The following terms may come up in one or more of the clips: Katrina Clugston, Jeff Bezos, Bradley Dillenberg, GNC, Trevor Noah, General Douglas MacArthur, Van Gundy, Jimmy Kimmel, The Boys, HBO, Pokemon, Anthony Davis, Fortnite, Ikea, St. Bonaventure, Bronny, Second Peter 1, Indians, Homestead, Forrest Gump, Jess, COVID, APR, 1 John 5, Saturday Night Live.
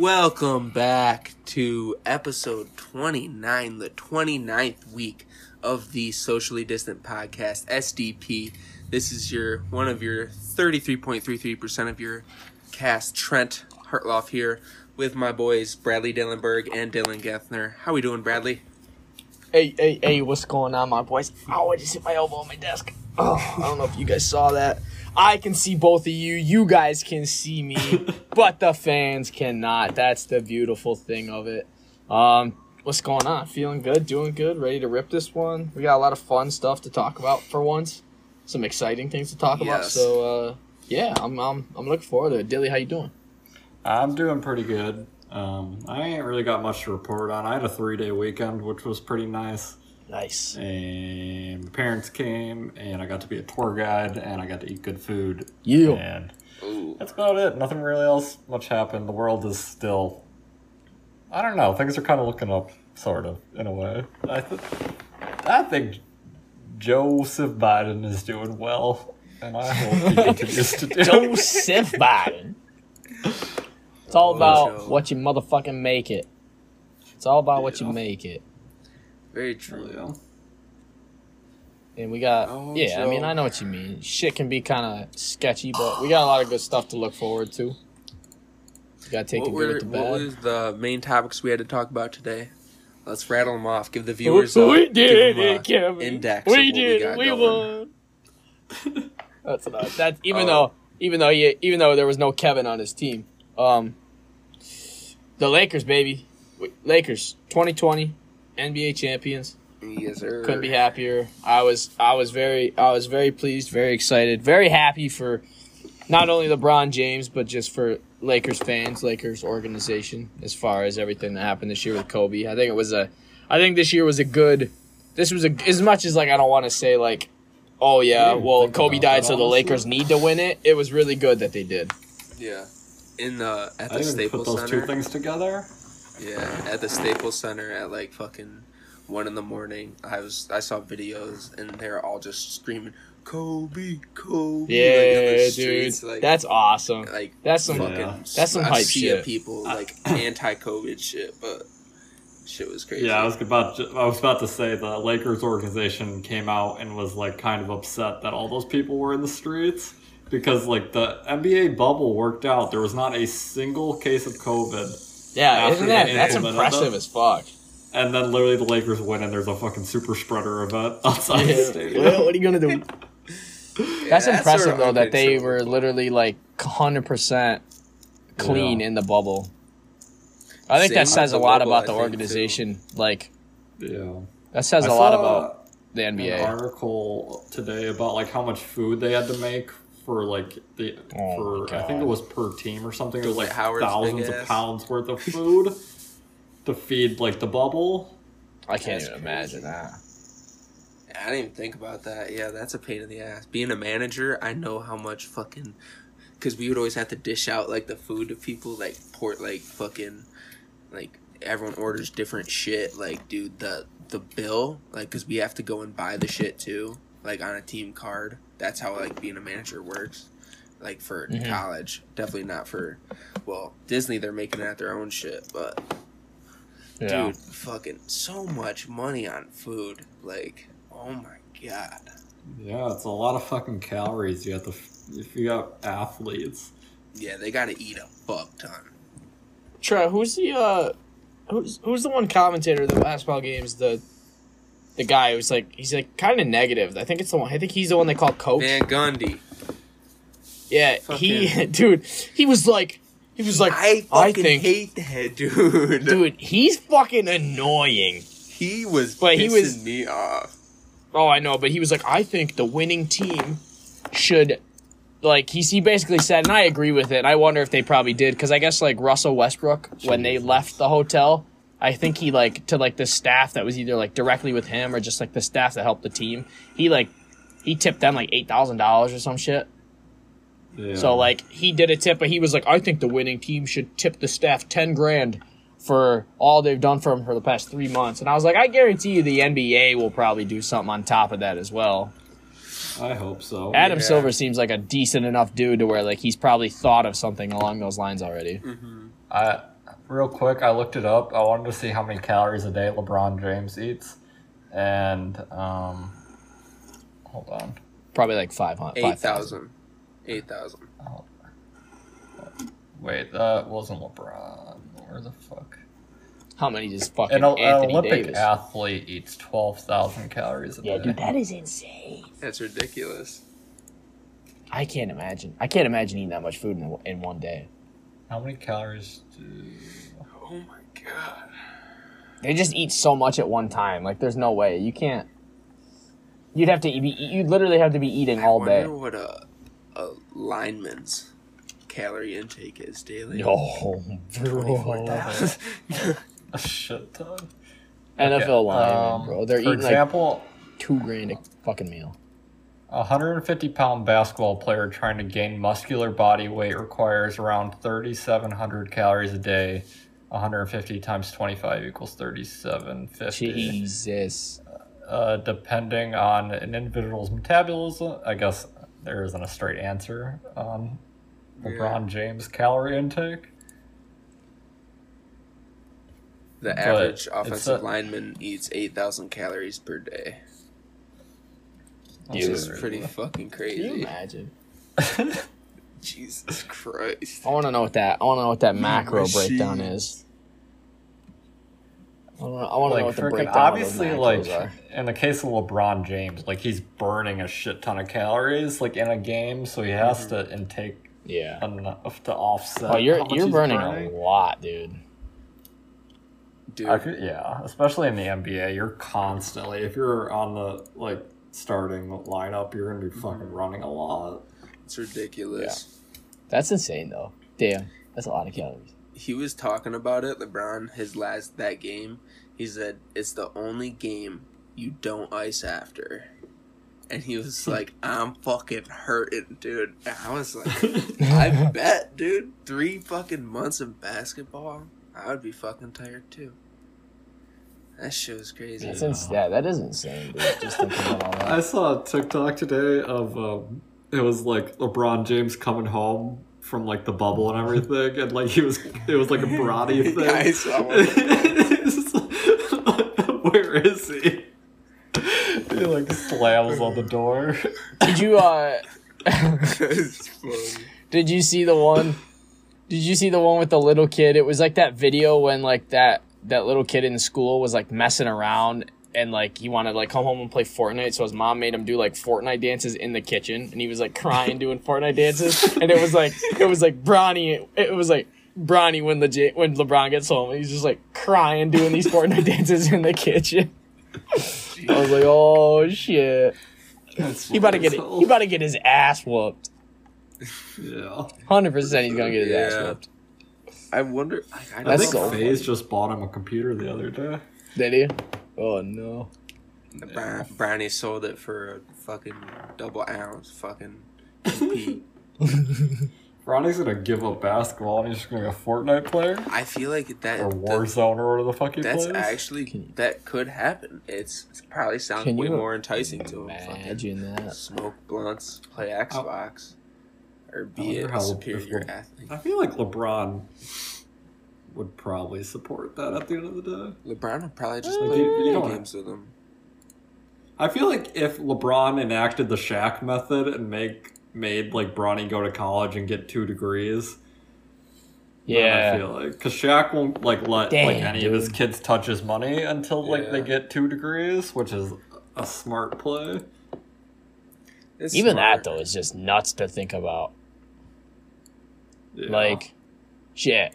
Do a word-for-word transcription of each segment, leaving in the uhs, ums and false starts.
Welcome back to episode twenty-nine, the twenty-ninth week of the Socially Distant Podcast, S D P. This is your one of your thirty-three point three three percent of your cast, Trent Hartloff here with my boys, Bradley Dillenberg and Dylan Gethner. How we doing, Bradley? Hey, hey, hey, what's going on, my boys? Oh, I just hit my elbow on my desk. Oh, I don't know if you guys saw that. I can see both of you. You guys can see me, but the fans cannot. That's the beautiful thing of it. Um, what's going on? Feeling good, doing good, ready to rip this one. We got a lot of fun stuff to talk about for once. Some exciting things to talk yes. about. So, uh, yeah, I'm, I'm I'm looking forward to it. Dilly, how you doing? I'm doing pretty good. Um, I ain't really got much to report on. I had a three-day weekend, which was pretty nice. Nice. And my parents came, and I got to be a tour guide, and I got to eat good food. You. And Ooh. That's about it. Nothing really else much happened. The world is still, I don't know, things are kind of looking up, sort of, in a way. I, th- I think Joseph Biden is doing well, and I hope he continues to do. Joseph Biden. It's all about oh, what you motherfucking make it. It's all about yeah. what you make it. Very true. Oh, yeah. And we got, oh, yeah, Joe. I mean, I know what you mean. Shit can be kind of sketchy, but we got a lot of good stuff to look forward to. You got to take what the good with the bad. What was the main topics we had to talk about today? Let's rattle them off. Give the viewers we, a, we did it, Kevin. Index we did it. We, we won. That's enough. That's, even, oh. though, even, though you, even though there was no Kevin on his team. Um, the Lakers, baby. Lakers, twenty twenty. N B A champions. Yes, sir. Couldn't be happier. I was I was very I was very pleased, very excited, very happy for not only LeBron James, but just for Lakers fans, Lakers organization, as far as everything that happened this year with Kobe. I think it was a I think this year was a good this was a as much as like I don't want to say like, oh yeah, well Kobe died so the Lakers need to win it. It was really good that they did. Yeah. In the at the Staples Center. I didn't put those two things together. Yeah, at the Staples Center at like fucking one in the morning, I was I saw videos and they're all just screaming Kobe, Kobe. Yeah, like, streets, dude, like, that's awesome. Like that's some fucking yeah. that's some hype shit. People like anti-COVID shit, but shit was crazy. Yeah, I was about to, I was about to say the Lakers organization came out and was like kind of upset that all those people were in the streets because like the N B A bubble worked out. There was not a single case of COVID. Yeah, After isn't that that's impressive as fuck? And then literally the Lakers win, and there's a fucking super spreader event outside yeah. the stadium. Well, what are you gonna do? yeah, that's, that's impressive sort of though that they were literally like one hundred percent clean yeah. in the bubble. I think Same that says a lot bubble, about the organization. Too. Like, yeah, that says I a lot about the N B A. An article today about like how much food they had to make. For like the oh for I think it was per team or something. It was like Howard's thousands of pounds worth of food to feed like the bubble. I can't that's even crazy. imagine that. I didn't even think about that. Yeah, that's a pain in the ass. Being a manager, I know how much fucking because we would always have to dish out like the food to people like port like fucking like everyone orders different shit. Like dude, the the bill like because we have to go and buy the shit too. Like on a team card. That's how like being a manager works. Like for mm-hmm. college. Definitely not for well, Disney they're making it at their own shit, but yeah. dude, fucking so much money on food. Like, oh my god. Yeah, it's a lot of fucking calories you have to if you got athletes. Yeah, they gotta eat a fuck ton. Trey, who's the uh who's who's the one commentator that basketball games the The guy who's like, he's like kind of negative. I think it's the one. I think he's the one they call Coach Van Gundy. Yeah, Fuck he, him. dude, he was like, he was like, I fucking I think, hate that dude. Dude, he's fucking annoying. He was, but pissing he was me off. Oh, I know, but he was like, I think the winning team should, like, he he basically said, and I agree with it. I wonder if they probably did because I guess like Russell Westbrook Jeez. when they left the hotel. I think he, like, to, like, the staff that was either, like, directly with him or just, like, the staff that helped the team, he, like, he tipped them, like, eight thousand dollars or some shit. Yeah. So, like, he did a tip, but he was like, I think the winning team should tip the staff ten grand for all they've done for him for the past three months. And I was like, I guarantee you the N B A will probably do something on top of that as well. I hope so. Adam yeah. Silver seems like a decent enough dude to where, like, he's probably thought of something along those lines already. Mm-hmm. I... real quick, I looked it up. I wanted to see how many calories a day LeBron James eats. And, um, hold on. Probably like five hundred. eight thousand. eight thousand. Oh. Wait, that wasn't LeBron. Where the fuck? How many does fucking an, Anthony Davis? An Olympic Davis? athlete eats twelve thousand calories a yeah, day. Yeah, dude, that is insane. That's ridiculous. I can't imagine. I can't imagine eating that much food in, in one day. How many calories do... Oh my god. They just eat so much at one time. Like, there's no way. You can't... You'd have to be... You'd literally have to be eating I all day. I wonder what a, a lineman's calorie intake is daily. Oh, bro. A shit ton? N F L okay. lineman, um, bro. They're eating, example, like, two grand a fucking meal. A one hundred fifty pound basketball player trying to gain muscular body weight requires around thirty-seven hundred calories a day. one hundred fifty times twenty-five equals thirty-seven fifty. Jesus. Uh, depending on an individual's metabolism, I guess there isn't a straight answer on LeBron yeah. James' calorie intake. The average but offensive a, lineman eats eight thousand calories per day. Dude, this is pretty fucking crazy. Can you imagine? Jesus Christ. I want to know what that I want to know what that macro Machines. breakdown is. I want to like, know what the breakdown obviously, of those macros like are. In the case of LeBron James, like he's burning a shit ton of calories like in a game, so he has mm-hmm. to intake yeah. enough to offset. Oh, you're you're burning, burning a lot, dude. Dude. I could, yeah, especially in the N B A, you're constantly if you're on the like starting lineup, you're gonna be fucking running a lot. It's ridiculous. Yeah. That's insane, though. Damn, that's a lot of calories. He was talking about it, LeBron, his last that game. He said it's the only game you don't ice after, and he was like, "I'm fucking hurting, dude." And I was like, "I bet, dude. Three fucking months of basketball." I would be fucking tired too. That shit was crazy. That's ins- yeah, that is insane. Dude. Just thinking about all that. I saw a TikTok today of um, it was like LeBron James coming home from like the bubble and everything, and like he was it was like a Bronny thing. Yeah, I saw one. Where is he? He like slams on the door. Did you uh? That's funny. Did you see the one? Did you see the one with the little kid? It was like that video when like that, that little kid in school was like messing around and like he wanted to like come home and play Fortnite. So his mom made him do like Fortnite dances in the kitchen and he was like crying doing Fortnite dances. And it was like, it was like Bronny. It was like Bronny when legit, when LeBron gets home, he's just like crying doing these Fortnite dances in the kitchen. I was like, oh shit. He about to get, he about to get his ass whooped. Yeah, hundred percent. He's gonna get his yeah. ass whipped. I wonder. Like, I, I think so FaZe just bought him a computer the other day. Did he? Oh no! Yeah. Brownie sold it for a fucking double ounce. Fucking. Brownie's gonna give up basketball and he's just gonna be a Fortnite player. I feel like that or Warzone that, or whatever the fuck he that's plays. That's actually you, that could happen. It's, it's probably sounds way you, more enticing to him. Imagine that. Smoke blunts, play Xbox. Oh. Or be a superior athlete. I feel like LeBron would probably support that at the end of the day. LeBron would probably just like, play you, video you games with him. I feel like if LeBron enacted the Shaq method and make made like Bronny go to college and get two degrees, yeah, I feel like because Shaq won't like let Damn, like any dude. of his kids touch his money until like yeah. they get two degrees, which is a smart play. It's Even smart. that though is just nuts to think about. Yeah. Like, shit.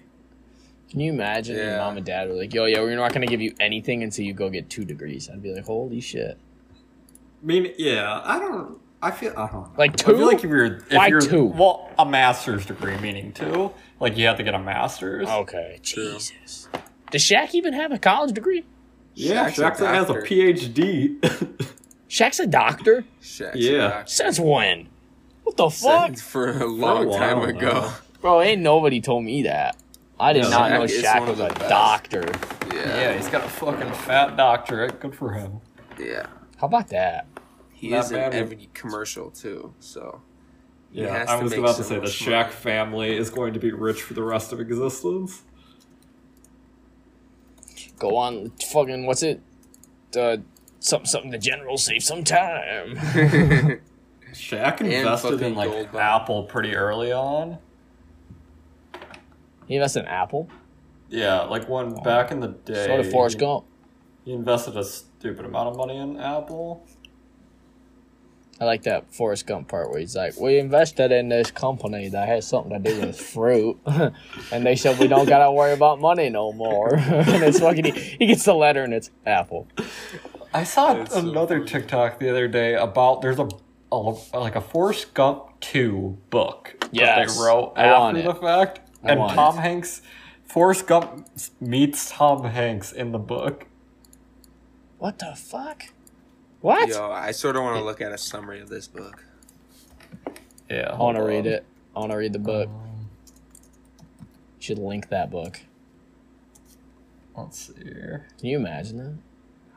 Can you imagine yeah. your mom and dad were like, yo, yeah, we're not going to give you anything until you go get two degrees. I'd be like, holy shit. I mean, yeah, I don't, I feel, I don't know. Like two? I feel like if you're, if Why you're, two? Well, a master's degree, meaning two. Like, you have to get a master's. Okay, Jesus. True. Does Shaq even have a college degree? Yeah, Shaq has a P H D. Shaq's a doctor? Shaq's yeah. a doctor. Since when? What the fuck? Since for a long for a time ago. Now. Bro, ain't nobody told me that. I did no, not Shaq know Shaq was a best. doctor. Yeah. yeah, he's got a fucking fat doctorate. Good for him. Yeah. How about that? He not is in every with... commercial, too, so... Yeah, has I was to about to say the Shaq family is going to be rich for the rest of existence. go on fucking, what's it? Uh, something, something the general save some time. Shaq invested in like gold Apple gold. pretty early on. He invested in Apple? Yeah, like when oh. back in the day. So did Forrest Gump. He invested a stupid amount of money in Apple. I like that Forrest Gump part where he's like, we invested in this company that has something to do with fruit. And they said, we don't got to worry about money no more. And it's fucking, he gets the letter and it's Apple. I saw it's another so TikTok the other day about, there's a, a like a Forrest Gump two book yes. that they wrote I after the fact. I and Tom it. Hanks, Forrest Gump meets Tom Hanks in the book. What the fuck? What? Yo, I sort of want to look at a summary of this book. Yeah. I want to read it. I want to read the book. Um, should link that book. Let's see here. Can you imagine that?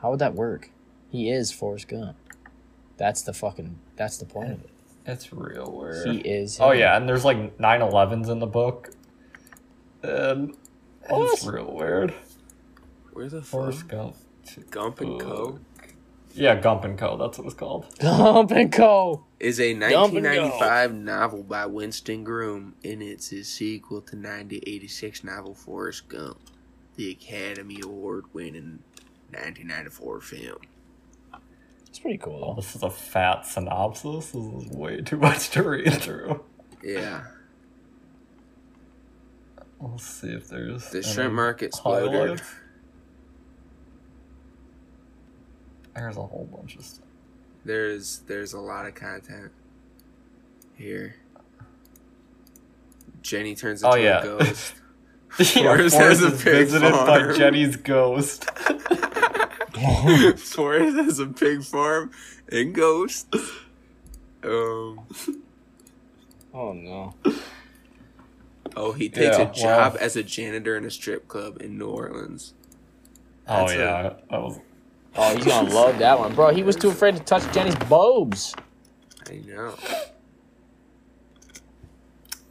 How would that work? He is Forrest Gump. That's the fucking, that's the point of it. That's real weird. He is. Him. Oh, yeah, and there's like nine elevens in the book. And it's real weird. Where's the Forrest Gump? Gump and Co? Yeah, Gump and Co. That's what it's called. Gump and Co. is a nineteen ninety-five novel by Winston Groom, and it's his sequel to nineteen eighty-six novel Forrest Gump, the Academy Award-winning nineteen ninety-four film. It's pretty cool. Oh, this is a fat synopsis. This is way too much to read through. Yeah. Let's see if there's... The shrimp market exploded. There's a whole bunch of stuff. There's there's a lot of content here. Jenny turns into oh, yeah. a ghost. Forrest yeah, has a pig visited farm. By Jenny's ghost. Forrest has a pig farm and ghosts. Um. Oh no. Oh, he takes yeah, a job wow. as a janitor in a strip club in New Orleans. That's oh yeah, a, that was. Oh, he's gonna love that one, bro. He was too afraid to touch Jenny's boobs. I know.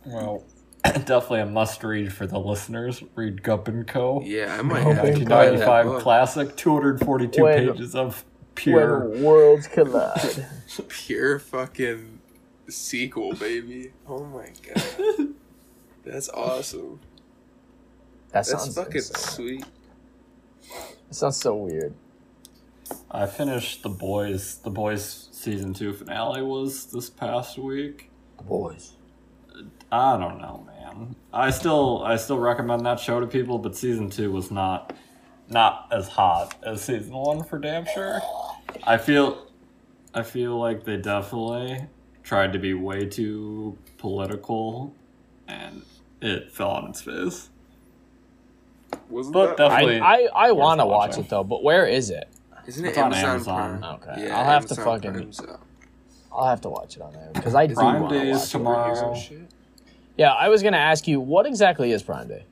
Well, definitely a must-read for the listeners. Read Gump and Co. Yeah, I might. nineteen ninety-five classic, two hundred forty-two when, pages of pure when worlds collide. Pure fucking sequel, baby. Oh my god, that's awesome. That that's fucking insane. Sweet. It sounds so weird. I finished The Boys. The Boys season two finale was this past week. The Boys. I don't know, man. I still I still recommend that show to people, but season two was not not as hot as season one for damn sure. I feel I feel like they definitely tried to be way too political, and it fell on its face. Wasn't but that definitely I I, I want to watch it though, but where is it? Isn't it it's Amazon, on Amazon Prime? Okay, yeah, I'll have Amazon to fucking. Prime, so. I'll have to watch it on there because I do Prime Day is tomorrow. Shit. Yeah, I was gonna ask you what exactly is Prime Day.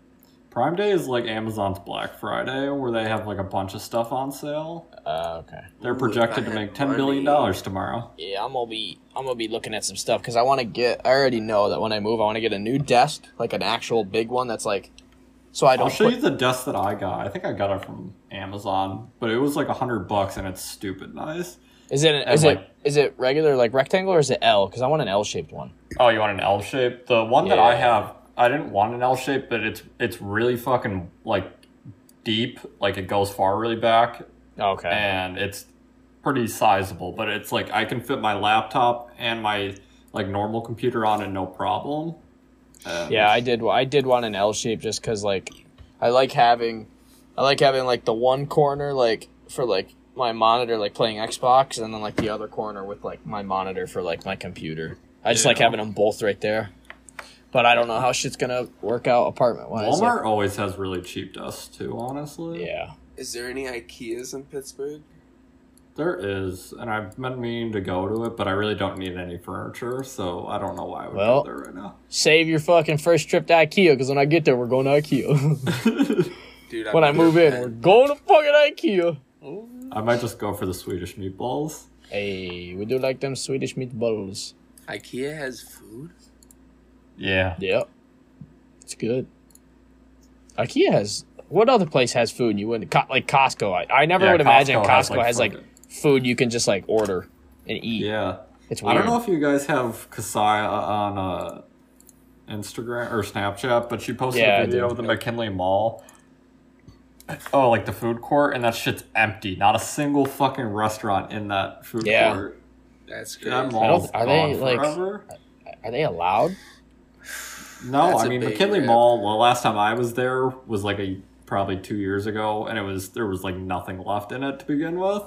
Prime Day is like Amazon's Black Friday, where they have like a bunch of stuff on sale. Uh, okay. They're projected to make ten billion dollars tomorrow. Yeah, I'm gonna be I'm gonna be looking at some stuff because I want to get. I already know that when I move, I want to get a new desk, like an actual big one that's like. So I don't I'll show put... you the desk that I got. I think I got it from Amazon, but it was like a hundred bucks, and it's stupid nice. Is it an, is like, it is it regular like rectangle or is it L? Because I want an L shaped one. Oh, you want an L shape? The one yeah. that I have, I didn't want an L shape, but it's it's really fucking like deep, like it goes far really back. Okay. And it's pretty sizable, but it's like I can fit my laptop and my like normal computer on it no problem. Um, yeah, I did. I did want an L shape just because, like, I like having, I like having like the one corner like for like my monitor, like playing Xbox, and then like the other corner with like my monitor for like my computer. I just yeah. like having them both right there. But I don't know how shit's gonna work out apartment wise. Walmart like, always has really cheap desks too, honestly. Yeah. Is there any Ikeas in Pittsburgh? There is, and I've been meaning to go to it, but I really don't need any furniture, so I don't know why I would well, go there right now. Save your fucking first trip to Ikea, because when I get there, we're going to Ikea. Dude, when I move in, we're going to fucking Ikea. I might just go for the Swedish meatballs. Hey, we do like them Swedish meatballs. Ikea has food? Yeah. Yep. It's good. Ikea has what other place has food you wouldn't, like Costco? I, I never yeah, would Costco imagine Costco has, like, has like food you can just like order and eat. Yeah, it's weird. I don't know if you guys have Kasaya on uh, Instagram or Snapchat, but she posted yeah, a video of the McKinley Mall. Oh, like the food court, and that shit's empty. Not a single fucking restaurant in that food yeah. court. That's good. That mall's are gone they forever. Like? Are they allowed? No, That's I mean McKinley rip. Mall. Well, last time I was there was like a probably two years ago, and it was there was like nothing left in it to begin with.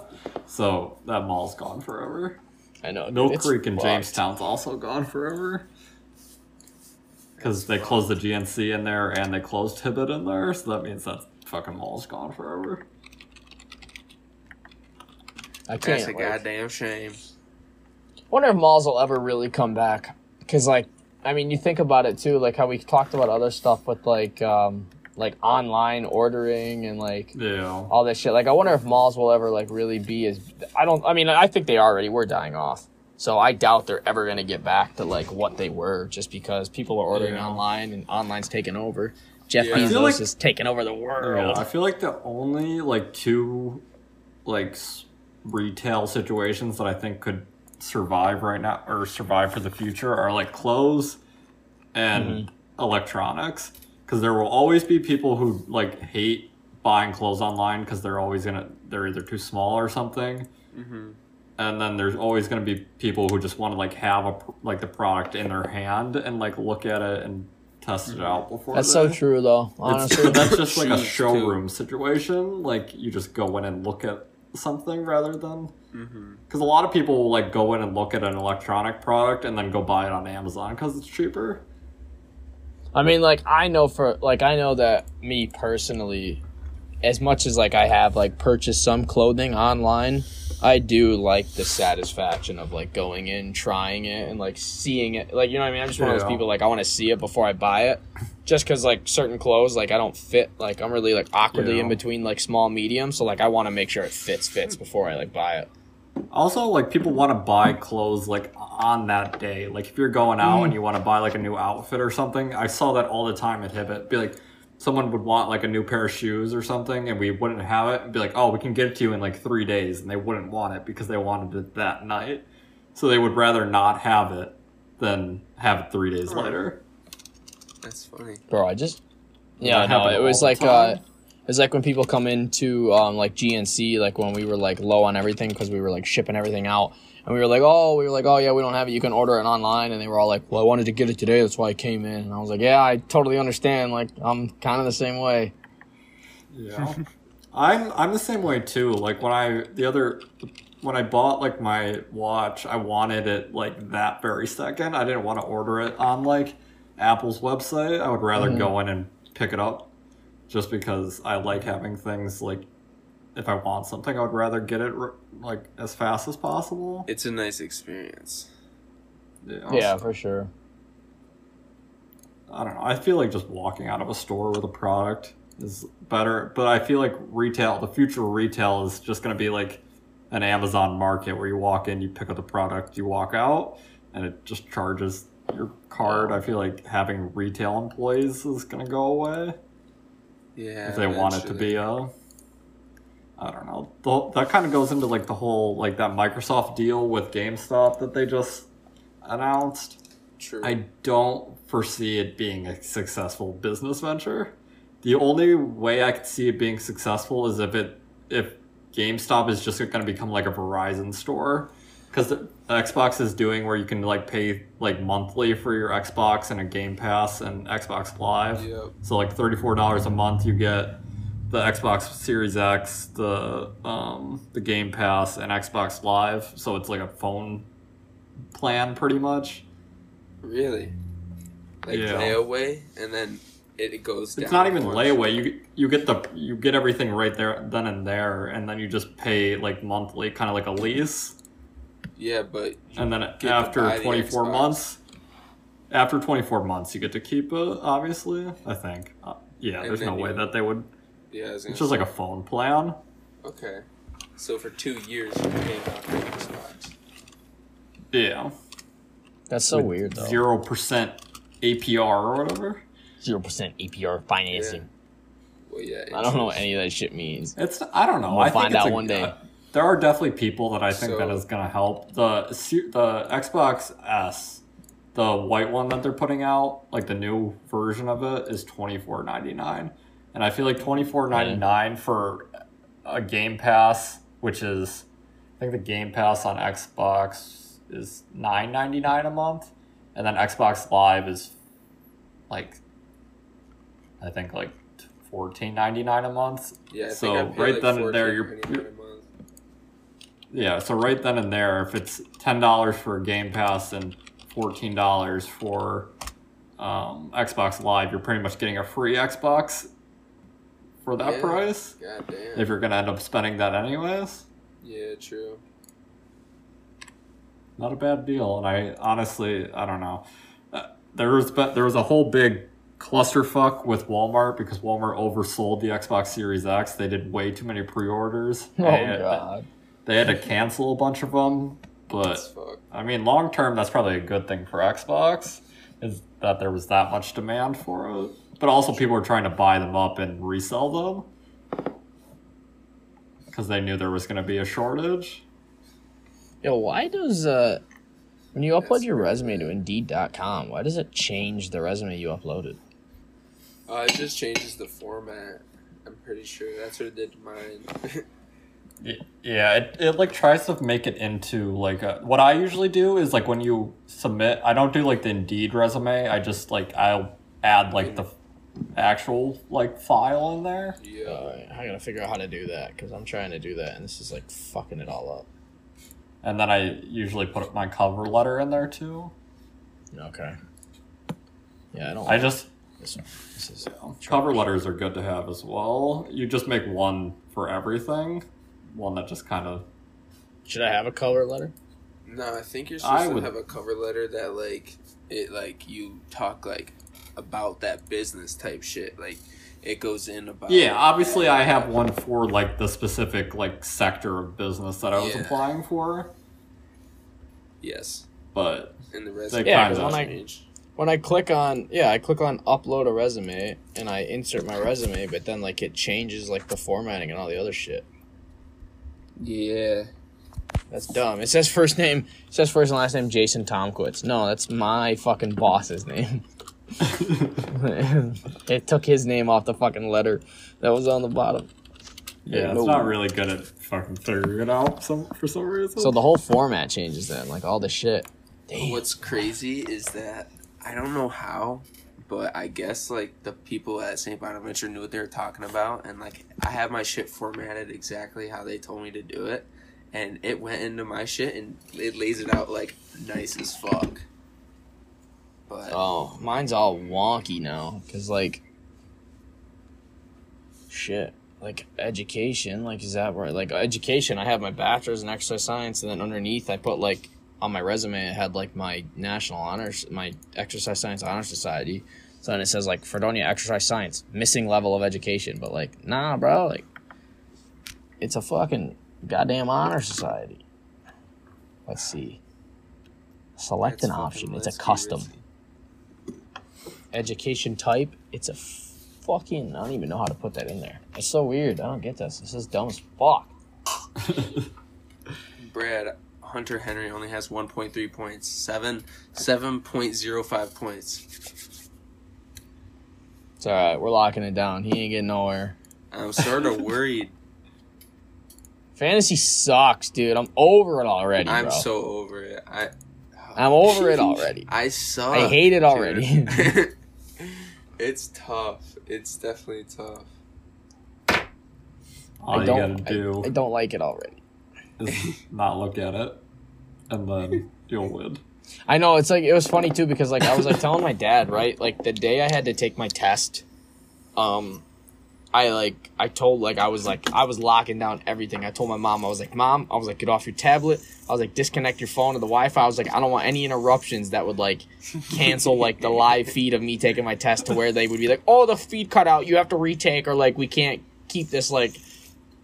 So that mall's gone forever. I know. Mill Creek and Jamestown's also gone forever. Because they closed the G N C in there and they closed Hibbett in there, so that means that fucking mall's gone forever. I can't. That's a wait. goddamn shame. I wonder if malls will ever really come back. Because, like, I mean, you think about it too, like how we talked about other stuff with like, um, like online ordering and like yeah. all this shit. Like, I wonder if malls will ever like really be as. I don't. I mean, I think they already were dying off. So I doubt they're ever going to get back to like what they were, just because people are ordering yeah. online and online's taking over. Jeff yeah. Bezos like, is taking over the world. Yeah, I feel like the only like two like retail situations that I think could survive right now or survive for the future are like clothes and mm-hmm. electronics, because there will always be people who like hate buying clothes online because they're always gonna they're either too small or something mm-hmm. and then there's always gonna be people who just want to like have a like the product in their hand and like look at it and test mm-hmm. it out before that's then. So true though, honestly. That's just like a showroom too. situation, like you just go in and look at something rather than because mm-hmm. a lot of people will like go in and look at an electronic product and then go buy it on Amazon because it's cheaper. I mean, like I know for like I know that me personally, as much as like I have like purchased some clothing online, I do like the satisfaction of like going in, trying it, and like seeing it. Like, you know what I mean? I'm just one yeah. of those people, like I want to see it before I buy it. Just because like certain clothes, like I don't fit, like I'm really like awkwardly yeah. in between like small, medium. So like I want to make sure it fits, fits before I like buy it. Also, like people want to buy clothes like on that day. Like if you're going out mm. and you want to buy like a new outfit or something, I saw that all the time at Hibbett. Be like, someone would want like a new pair of shoes or something and we wouldn't have it and be like, oh, we can get it to you in like three days. And they wouldn't want it because they wanted it that night. So they would rather not have it than have it three days later. That's funny, bro. I just yeah, no. It was like uh, it was like when people come into um like G N C, like when we were like low on everything because we were like shipping everything out, and we were like, oh, we were like, oh yeah, we don't have it. You can order it online, and they were all like, well, I wanted to get it today, that's why I came in, and I was like, yeah, I totally understand. Like I'm kind of the same way. Yeah, I'm I'm the same way too. Like when I the other when I bought like my watch, I wanted it like that very second. I didn't want to order it on like Apple's website. I would rather mm. go in and pick it up just because I like having things like if I want something, I would rather get it like as fast as possible. It's a nice experience. Yeah, also, yeah, for sure. I don't know. I feel like just walking out of a store with a product is better, but I feel like retail, the future of retail is just going to be like an Amazon market where you walk in, you pick up the product, you walk out, and it just charges your card. I feel like having retail employees is gonna go away. Yeah, if they want it to be a, I don't know. The, that kind of goes into like the whole like that Microsoft deal with GameStop that they just announced. True. I don't foresee it being a successful business venture. The only way I could see it being successful is if it if GameStop is just gonna become like a Verizon store. Because Xbox is doing where you can like pay like monthly for your Xbox and a Game Pass and Xbox Live. Yep. So like thirty-four dollars a month, you get the Xbox Series X, the um, the Game Pass, and Xbox Live. So it's like a phone plan, pretty much. Really? Like yeah. layaway, and then it goes down. It's not even layaway. You you get the you get everything right there, then and there, and then you just pay like monthly, kind of like a lease. Yeah, but and then after twenty-four months, after twenty-four months, you get to keep it. Obviously, I think. Uh, yeah, and there's no way that they would. Yeah, it's just like a phone plan. Okay, so for two years, you pay off your Xbox. Yeah, that's so weird though. Zero percent A P R or whatever. Zero percent A P R financing. Yeah. But yeah, I don't know what any of that shit means. It's I don't know. We'll I find think out it's a, one day. Uh, there are definitely people that I think so, that is going to help. The the Xbox S, the white one that they're putting out, like the new version of it, is twenty-four ninety-nine, and I feel like twenty-four ninety-nine yeah. for a Game Pass, which is I think the Game Pass on Xbox is nine ninety-nine a month, and then Xbox Live is like I think like fourteen ninety-nine a month. Yeah. I so think I right like then and there, you're. you're yeah. So right then and there, if it's ten dollars for a Game Pass and fourteen dollars for um, Xbox Live, you're pretty much getting a free Xbox for that yeah, price. Goddamn. If you're gonna end up spending that anyways. Yeah. True. Not a bad deal, and I honestly I don't know. Uh, there was but there was a whole big clusterfuck with Walmart because Walmart oversold the Xbox Series X. They did way too many pre-orders. Oh they had, god! They had to cancel a bunch of them. But I mean, long term, that's probably a good thing for Xbox is that there was that much demand for it. But also, people were trying to buy them up and resell them because they knew there was going to be a shortage. Yo, why does uh, when you upload your resume to Indeed dot com, why does it change the resume you uploaded? Uh, it just changes the format. I'm pretty sure that's what it did to mine. yeah, it, it like tries to make it into like a, what I usually do is like when you submit, I don't do like the Indeed resume. I just like I'll add like the actual like file in there. Yeah, uh, I gotta figure out how to do that because I'm trying to do that and this is like fucking it all up. And then I usually put my cover letter in there too. Okay. Yeah, I don't. I like just. This one. This is yeah. Cover letters are good to have as well. You just make one for everything, one that just kind of. Should I have a cover letter? No, I think you're supposed I to would... have a cover letter that like it like you talk like about that business type shit like. It goes in about yeah obviously I have one for like the specific like sector of business that I was yeah. applying for yes but in the resume yeah, when I, when I click on yeah I click on upload a resume and I insert my resume but then like it changes like the formatting and all the other shit yeah that's dumb. It says first name it says first and last name Jason Tomkowitz. No, that's my fucking boss's name. It took his name off the fucking letter that was on the bottom. Yeah, yeah it's no not way. Really good at fucking figuring it out some, for some reason. So the whole format changes then, like all the shit. Damn. What's crazy is that I don't know how, but I guess like the people at Saint Bonaventure knew what they were talking about, and like I have my shit formatted exactly how they told me to do it, and it went into my shit and it lays it out like nice as fuck. But oh, mine's all wonky now, because, like, shit, like, education, like, is that right? Like, education, I have my bachelor's in exercise science, and then underneath I put, like, on my resume I had, like, my national honors, my exercise science honor society, so then it says, like, Fredonia exercise science, missing level of education, but, like, nah, bro, like, it's a fucking goddamn honor society. Let's see. Select an option. It's a custom. Education type, it's a fucking, I don't even know how to put that in there. It's so weird. I don't get this. This is dumb as fuck. Brad, Hunter Henry only has one point three points. Seven, seven point oh five points. It's all right. We're locking it down. He ain't getting nowhere. I'm sort of worried. Fantasy sucks, dude. I'm over it already, I'm bro. so over it. I... I'm over it already. I suck. I hate it already. It's tough. It's definitely tough. All I don't, you gotta do I, I don't like it already. Is not look at it, and then you'll win. I know. It's like it was funny too because like I was like telling my dad right like the day I had to take my test, um, I like I told like I was like I was locking down everything. I told my mom I was like mom I was like get off your tablet. I was like, disconnect your phone to the Wi-Fi. I was like, I don't want any interruptions that would, like, cancel, like, the live feed of me taking my test to where they would be like, oh, the feed cut out. You have to retake or, like, we can't keep this, like,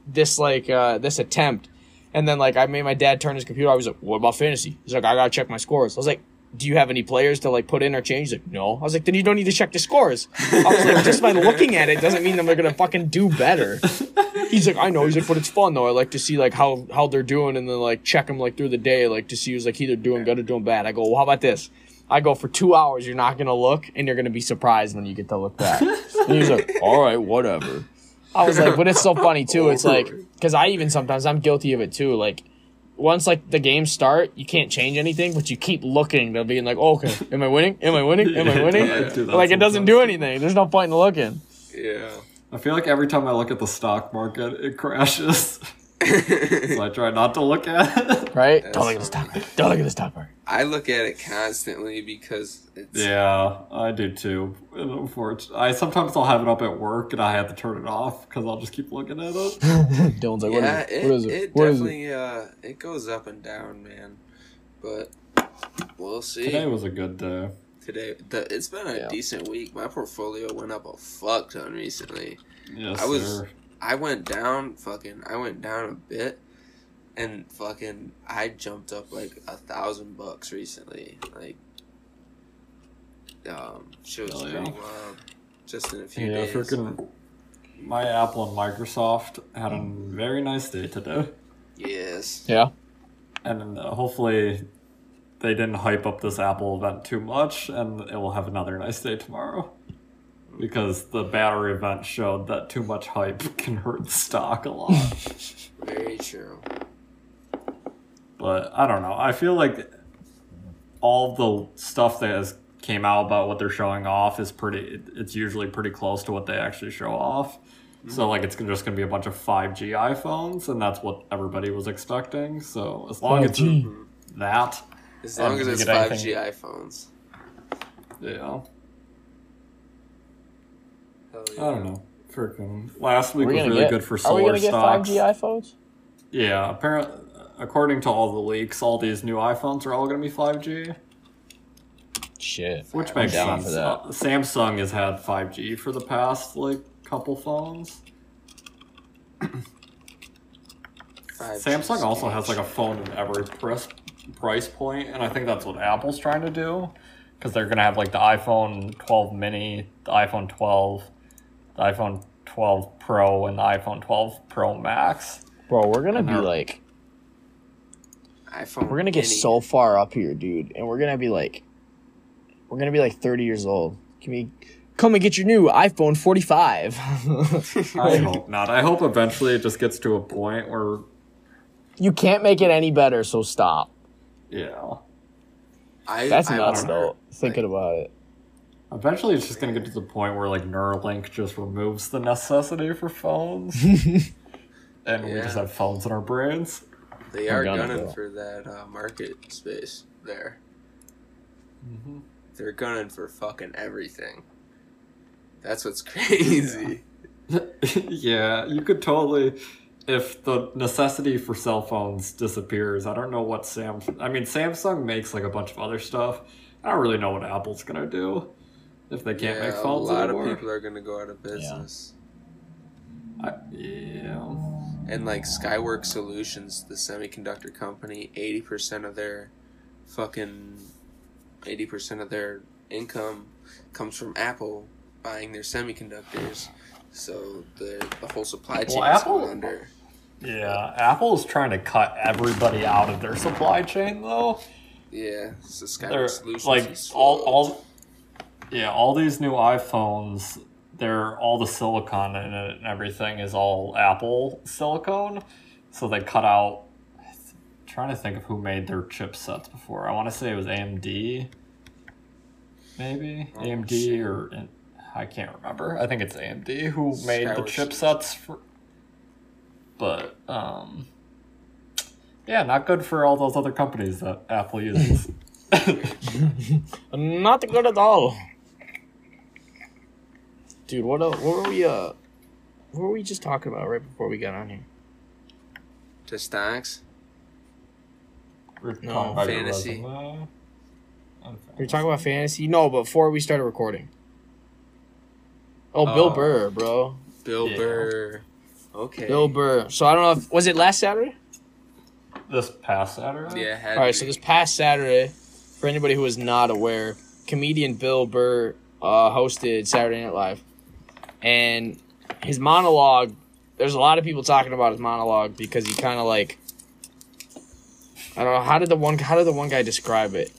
this, like, uh, this attempt. And then, like, I made my dad turn his computer. I was like, what about fantasy? He's like, I got to check my scores. I was like, do you have any players to like put in or change? He's like, no. I was like, then you don't need to check the scores. I was like, just by looking at it doesn't mean that they're going to fucking do better. He's like, I know. He's like, but it's fun though. I like to see like how, how they're doing and then like check them like through the day, like to see who's like either doing good or doing bad. I go, well, how about this? I go, for two hours, you're not going to look and you're going to be surprised when you get to look back. And he's like, all right, whatever. I was like, but it's so funny too. It's like, because I even sometimes, I'm guilty of it too. Like, once like the games start, you can't change anything, but you keep looking. They'll be like, oh, okay, am I winning? Am I winning? Am I winning? yeah, dude, like it doesn't do anything. There's no point in looking. Yeah, I feel like every time I look at the stock market, it crashes. So I try not to look at it. Right? That's Don't look at the stock market. Don't look at the stock market. I look at it constantly because it's... Yeah, I do too. I Sometimes I'll have it up at work and I have to turn it off because I'll just keep looking at it. Dylan's like, yeah, what, is it? It, what is it? It what definitely, is it? Uh, it goes up and down, man. But we'll see. Today was a good day. Today, the, It's been a yeah. decent week. My portfolio went up a fuck ton recently. Yes, I was, sir. I went down fucking, I went down a bit, and fucking, I jumped up like a thousand bucks recently. Like, um, she was pretty wild. Just in a few yeah, days. Freaking, my Apple and Microsoft had a very nice day today. Yes. Yeah. And uh, hopefully, they didn't hype up this Apple event too much, and it will have another nice day tomorrow. Because the battery event showed that too much hype can hurt the stock a lot. Very true. But I don't know. I feel like all the stuff that has came out about what they're showing off is pretty. It's usually pretty close to what they actually show off. Mm-hmm. So like it's just gonna be a bunch of five G iPhones, and that's what everybody was expecting. So as long as it's that, as long as it's five G iPhones, yeah. I don't know. Freaking last week was really get, good for solar stocks. Are we gonna get five G iPhones? Yeah, apparently, according to all the leaks, all these new iPhones are all gonna be five G. Shit, which I'm makes down sense. For that. Uh, Samsung has had five G for the past like couple phones. Samsung also has like a phone in every price price point, and I think that's what Apple's trying to do, because they're gonna have like the iPhone twelve mini, the iPhone twelve. The iPhone twelve Pro and the iPhone twelve Pro Max. Bro, we're gonna and be our, like, iPhone. We're gonna get mini. So far up here, dude, and we're gonna be like, we're gonna be like thirty years old. Can we come and get your new iPhone forty-five? I hope not. I hope eventually it just gets to a point where you can't make it any better. So stop. Yeah, I, that's I nuts though. Thinking like, about it. Eventually, it's just going to get to the point where, like, Neuralink just removes the necessity for phones. and yeah. we just have phones in our brains. They are gunning, gunning for that uh, market space there. Mm-hmm. They're gunning for fucking everything. That's what's crazy. Yeah. yeah, you could totally... If the necessity for cell phones disappears, I don't know what Samsung... I mean, Samsung makes, like, a bunch of other stuff. I don't really know what Apple's going to do. If they can't yeah, make phones anymore. A lot anymore. Of people are going to go out of business. Yeah. I, yeah. And like Skyworks Solutions, the semiconductor company, eighty percent of their fucking eighty percent of their income comes from Apple buying their semiconductors. So the, the whole supply chain well, is Apple, under. Yeah, Apple's trying to cut everybody out of their supply chain though. Yeah, so Skyworks They're, Solutions like is all all Yeah, all these new iPhones, they're all the silicon in it and everything is all Apple silicone. So they cut out, I'm trying to think of who made their chipsets before. I want to say it was A M D, maybe? Oh, A M D shit. Or, I can't remember. I think it's A M D who made Skyworks. The chipsets. For, but, um, yeah, not good for all those other companies that Apple uses. Not good at all. Dude, what else, what were we uh what were we just talking about right before we got on here? Just stocks? No, fantasy. We're talking about fantasy? No, before we started recording. Oh, oh Bill Burr, bro. Bill yeah. Burr. Okay. Bill Burr. So I don't know if was it last Saturday? This past Saturday? Yeah, all right, so this past Saturday for anybody who is not aware, comedian Bill Burr uh, hosted Saturday Night Live. And his monologue, there's a lot of people talking about his monologue because he kind of like, I don't know, how did the one how did the one guy describe it?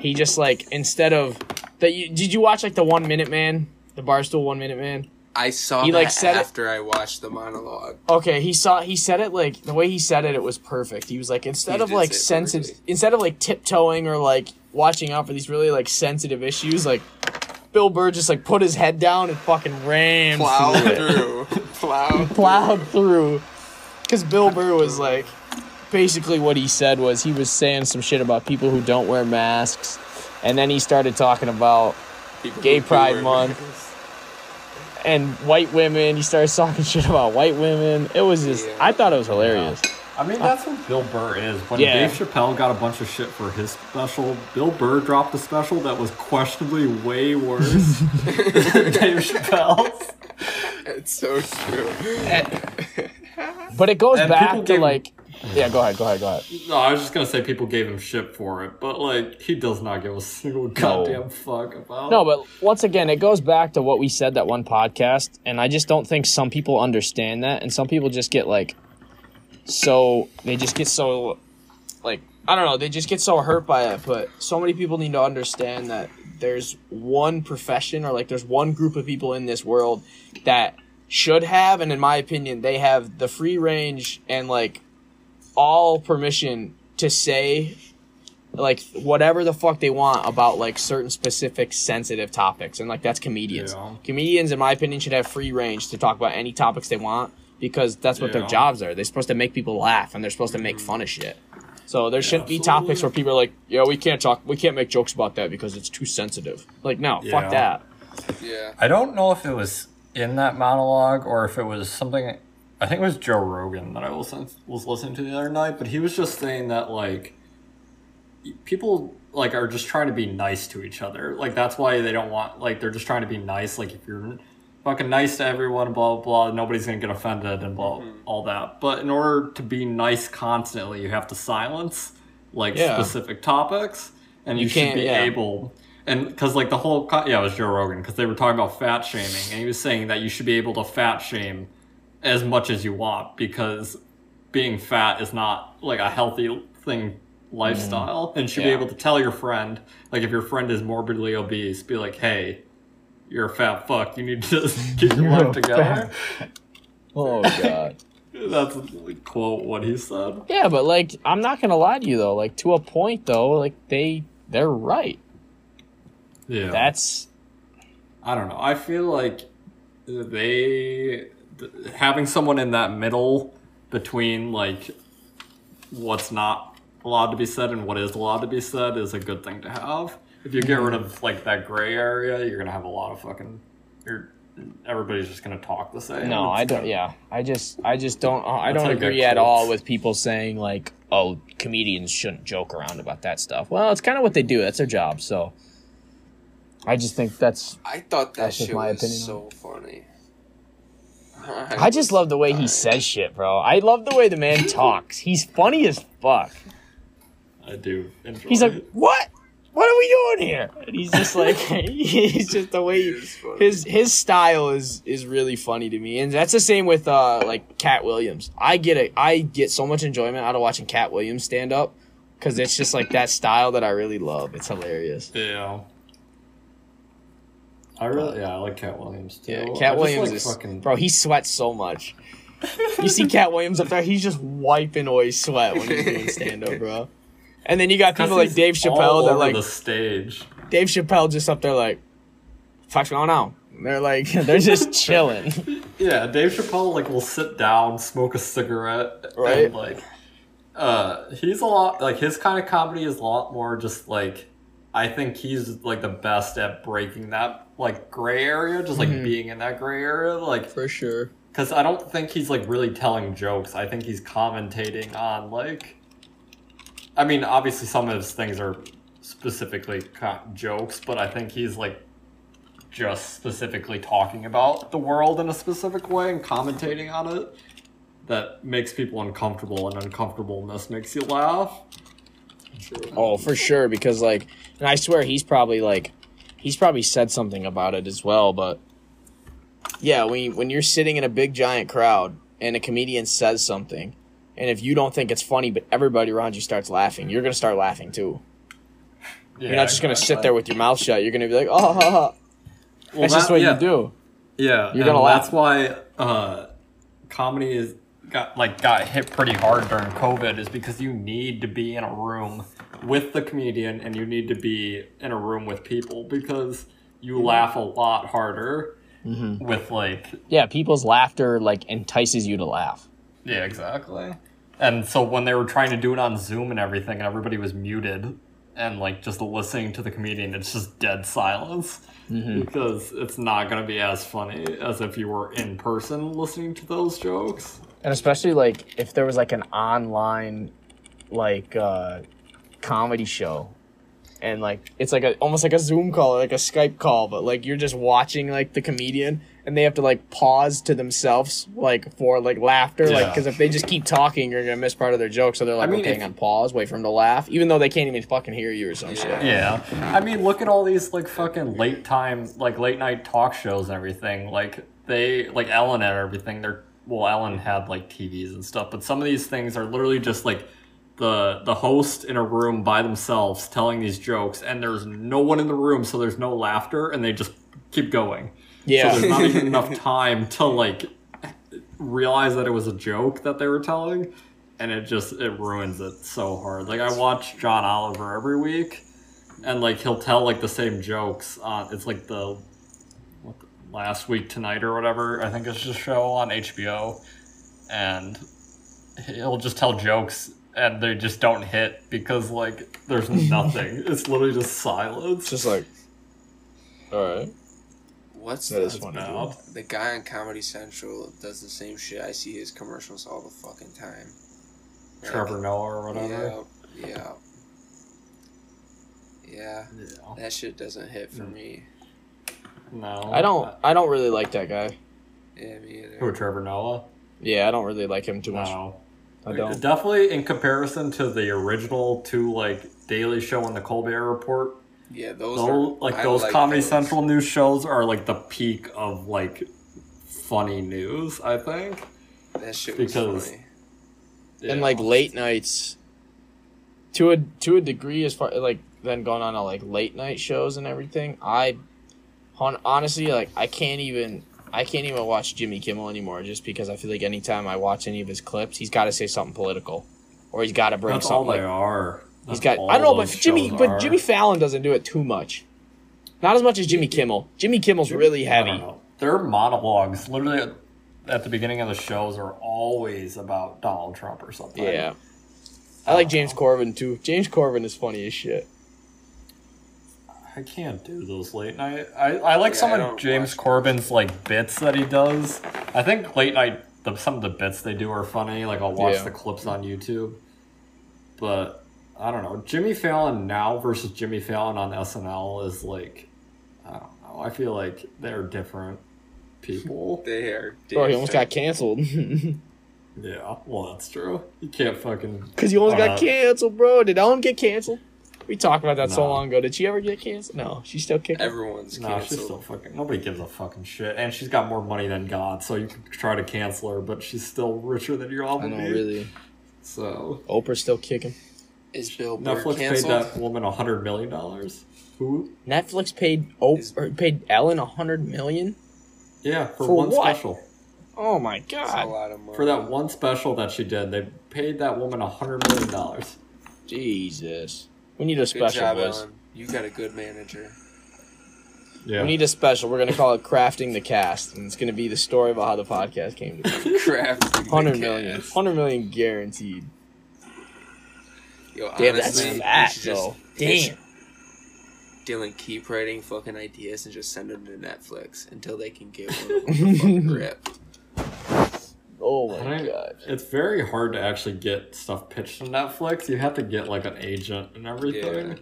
He just like, instead of, that you, did you watch like the One Minute Man? The Barstool One Minute Man? I saw he, that like, said after it, I watched the monologue. Okay, he saw he said it like, the way he said it, it was perfect. He was like, instead he of like sensitive, perfectly. instead of like tiptoeing or like watching out for these really like sensitive issues, like Bill Burr just like put his head down and fucking ran plowed through, through. plowed plowed through. Because Bill Burr was like, basically what he said was, he was saying some shit about people who don't wear masks, and then he started talking about people Gay Pride Month masks. And white women. He started talking shit about white women. It was just, yeah. I thought it was hilarious. Yeah. I mean, that's what Bill Burr is. When yeah. Dave Chappelle got a bunch of shit for his special, Bill Burr dropped a special that was questionably way worse than Dave Chappelle's. It's so true. And, but it goes back to gave, like... Yeah, go ahead, go ahead, go ahead. No, I was just going to say people gave him shit for it, but, like, he does not give a single goddamn no. fuck about it. No, but once again, it goes back to what we said that one podcast, and I just don't think some people understand that, and some people just get, like... So they just get so, like, I don't know, they just get so hurt by it. But so many people need to understand that there's one profession, or like there's one group of people in this world that should have, and in my opinion, they have the free range and like all permission to say like whatever the fuck they want about like certain specific sensitive topics. And like that's comedians. Yeah. Comedians, in my opinion, should have free range to talk about any topics they want. Because that's what yeah. their jobs are. They're supposed to make people laugh, and they're supposed to make fun of shit. So there yeah, shouldn't absolutely. be topics where people are like, "Yeah, we can't talk, we can't make jokes about that because it's too sensitive." Like, no, yeah. fuck that. Yeah. I don't know if it was in that monologue or if it was something. I think it was Joe Rogan that I was was listening to the other night, but he was just saying that like people like are just trying to be nice to each other. Like that's why they don't want like they're just trying to be nice. Like if you're fucking nice to everyone, blah, blah, blah. Nobody's going to get offended and blah, mm-hmm. all that. But in order to be nice constantly, you have to silence, like, yeah. specific topics. And you, you should be yeah. able... And because, like, the whole... Co- yeah, it was Joe Rogan, because they were talking about fat shaming. And he was saying that you should be able to fat shame as much as you want, because being fat is not, like, a healthy thing, lifestyle. Mm-hmm. And you should yeah. be able to tell your friend, like, if your friend is morbidly obese, be like, hey... You're a fat fuck. You need to get your life together. Oh, God. That's a quote what he said. Yeah, but, like, I'm not going to lie to you, though. Like, to a point, though, like, they, they're right. Yeah. That's... I don't know. I feel like they... Having someone in that middle between, like, what's not allowed to be said and what is allowed to be said is a good thing to have. If you get rid of, like, that gray area, you're going to have a lot of fucking... You're, everybody's just going to talk the same. No, I don't... Yeah. I just I just don't... Uh, I don't agree at all with people saying, like, oh, comedians shouldn't joke around about that stuff. Well, it's kind of what they do. That's their job, so... I just think that's... I thought that shit was so funny. I just love the way he says shit, bro. I love the way the man talks. He's funny as fuck. I do enjoy it. He's like, what? What are we doing here? And he's just like, he's just the way he, his his style is is really funny to me, and that's the same with uh like Katt Williams. I get a I get so much enjoyment out of watching Katt Williams stand up because it's just like that style that I really love. It's hilarious. Yeah, I really yeah I like Katt Williams too. Yeah, Katt Williams like is fucking... bro. He sweats so much. You see Katt Williams up there, he's just wiping away sweat when he's doing stand up, bro. And then you got people like Dave Chappelle that like the stage. Dave Chappelle just up there like, "Fuck's going on?" And they're like, they're just chilling. Yeah, Dave Chappelle like will sit down, smoke a cigarette, right? And, like, uh, he's a lot like his kind of comedy is a lot more just like, I think he's like the best at breaking that like gray area, just like mm-hmm. being in that gray area, like for sure. Because I don't think he's like really telling jokes. I think he's commentating on like. I mean, obviously some of his things are specifically jokes, but I think he's, like, just specifically talking about the world in a specific way and commentating on it that makes people uncomfortable, and uncomfortableness makes you laugh. True. Oh, for sure, because, like, and I swear he's probably, like, he's probably said something about it as well, but, yeah, when, you, when you're sitting in a big, giant crowd and a comedian says something, and if you don't think it's funny, but everybody around you starts laughing, you're going to start laughing, too. Yeah, you're not just going to sit there with your mouth shut. You're going to be like, oh, ha, ha. Well, that's that, just what yeah. you do. Yeah, you're gonna laugh. That's why uh, comedy is got like got hit pretty hard during COVID, is because you need to be in a room with the comedian and you need to be in a room with people, because you laugh a lot harder mm-hmm. with like yeah, people's laughter like entices you to laugh. Yeah, exactly. And so when they were trying to do it on Zoom and everything, and everybody was muted and like just listening to the comedian, it's just dead silence. Mm-hmm. Because it's not going to be as funny as if you were in person listening to those jokes. And especially, like, if there was, like, an online, like, uh, comedy show. And, like, it's like a, almost like a Zoom call or, like, a Skype call. But, like, you're just watching, like, the comedian. And they have to, like, pause to themselves, like, for, like, laughter. Yeah. Like, because if they just keep talking, you're going to miss part of their joke. So they're like, I mean, okay, hang on, pause, wait for them to laugh. Even though they can't even fucking hear you or some yeah. shit. Yeah. I mean, look at all these, like, fucking late time, like, late night talk shows and everything. Like, they, like, Ellen and everything, they're, well, Ellen had, like, T Vs and stuff, but some of these things are literally just, like, the the host in a room by themselves telling these jokes, and there's no one in the room, so there's no laughter, and they just keep going. Yeah. So there's not even enough time to, like, realize that it was a joke that they were telling, and it just, it ruins it so hard. Like, I watch John Oliver every week, and, like, he'll tell, like, the same jokes on, it's, like, the... Last Week Tonight or whatever, I think it's a show on H B O, and he'll just tell jokes and they just don't hit because, like, there's nothing. It's literally just silence. Just like, all right. What's that? Is funny, the guy on Comedy Central does the same shit. I see his commercials all the fucking time. Like, Trevor Noah or whatever. Yeah, yeah, yeah. yeah. That shit doesn't hit for mm. me. No, I don't. I don't really like that guy. Yeah, me either. Who, Trevor Noah? Yeah, I don't really like him too much. No, I don't. Definitely in comparison to the original two, like Daily Show and the Colbert Report. Yeah, those, those are, like I those like Comedy those. Central news shows are like the peak of like funny news. I think that shit was because, funny. Yeah. And like late nights, to a to a degree, as far like then going on to like late night shows and everything, I. Honestly, like I can't even I can't even watch Jimmy Kimmel anymore, just because I feel like anytime I watch any of his clips, he's got to say something political, or he's got to bring That's something. All they like, are. That's he's got. I don't know, but Jimmy, but are. Jimmy Fallon doesn't do it too much, not as much as Jimmy Kimmel. Jimmy Kimmel's really heavy. Their monologues, literally, at the beginning of the shows, are always about Donald Trump or something. Yeah, I, I like James know. Corbin too. James Corbin is funny as shit. I can't do those late night. I, I like yeah, some I of James Corbin's like bits that he does. I think late night, the, some of the bits they do are funny. Like I'll watch yeah. the clips on YouTube. But I don't know. Jimmy Fallon now versus Jimmy Fallon on S N L is like, I don't know. I feel like they're different people. They are different. Bro, he almost got canceled. Yeah, well, that's true. You can't fucking... Because you almost uh, got canceled, bro. Did Ellen get canceled? We talked about that no. so long ago. Did she ever get canceled? No, she's still kicking. Everyone's canceled. No, she's still fucking. Nobody gives a fucking shit. And she's got more money than God, so you can try to cancel her, but she's still richer than your all. I know, be. Really. So Oprah's still kicking. Is Bill Burr Netflix canceled? Paid that woman a hundred million dollars. Who? Netflix paid o- Is- or paid Ellen a hundred million. Yeah, for, for one what? special. Oh my God! That's a lot of money. For that one special that she did, they paid that woman a hundred million dollars. Jesus. We need a special, good job, boys. Ellen. You got a good manager. Yeah. We need a special. We're going to call it Crafting the Cast, and it's going to be the story about how the podcast came to be. Crafting one hundred the million. Cast. one hundred million guaranteed. Yo, damn, honestly, that's fat, though. Damn. Dylan, keep writing fucking ideas and just send them to Netflix until they can get one of them fucking ripped. Oh my I, God. It's very hard to actually get stuff pitched on Netflix. You have to get like an agent and everything. Yeah.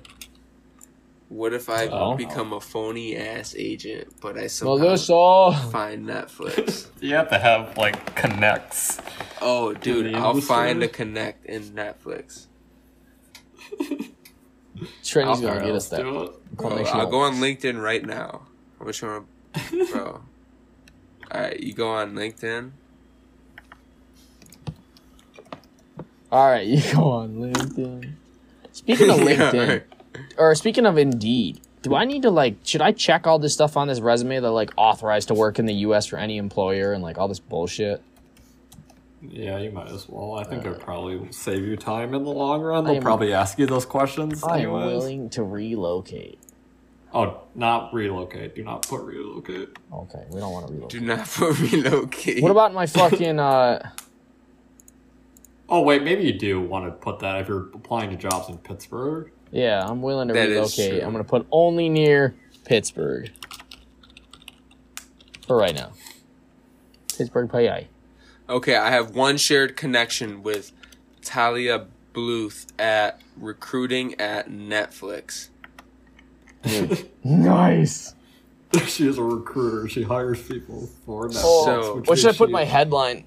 What if I oh. become a phony ass agent, but I somehow Melissa. find Netflix? You have to have like connects. Oh, dude, I'll find a connect in Netflix. Trendy's going to get us that. Bro, I'll go on LinkedIn right now. I wish I to, bro. All right, you go on LinkedIn. All right, you go on LinkedIn. Speaking of LinkedIn, yeah, right. or speaking of Indeed, do I need to, like, should I check all this stuff on this resume that, like, authorized to work in the U S for any employer and, like, all this bullshit? Yeah, you might as well. I think uh, it'll probably save you time in the long run. They'll am, probably ask you those questions. I'm anyways. willing to relocate. Oh, not relocate. Do not put relocate. Okay, we don't want to relocate. Do not put relocate. What about my fucking, uh... Oh, wait, maybe you do want to put that if you're applying to jobs in Pittsburgh. Yeah, I'm willing to that relocate. I'm going to put only near Pittsburgh. For right now. Pittsburgh, P A. Okay, I have one shared connection with Talia Bluth at recruiting at Netflix. Dude, nice. She is a recruiter. She hires people for Netflix. Oh, so, what should I put my headline?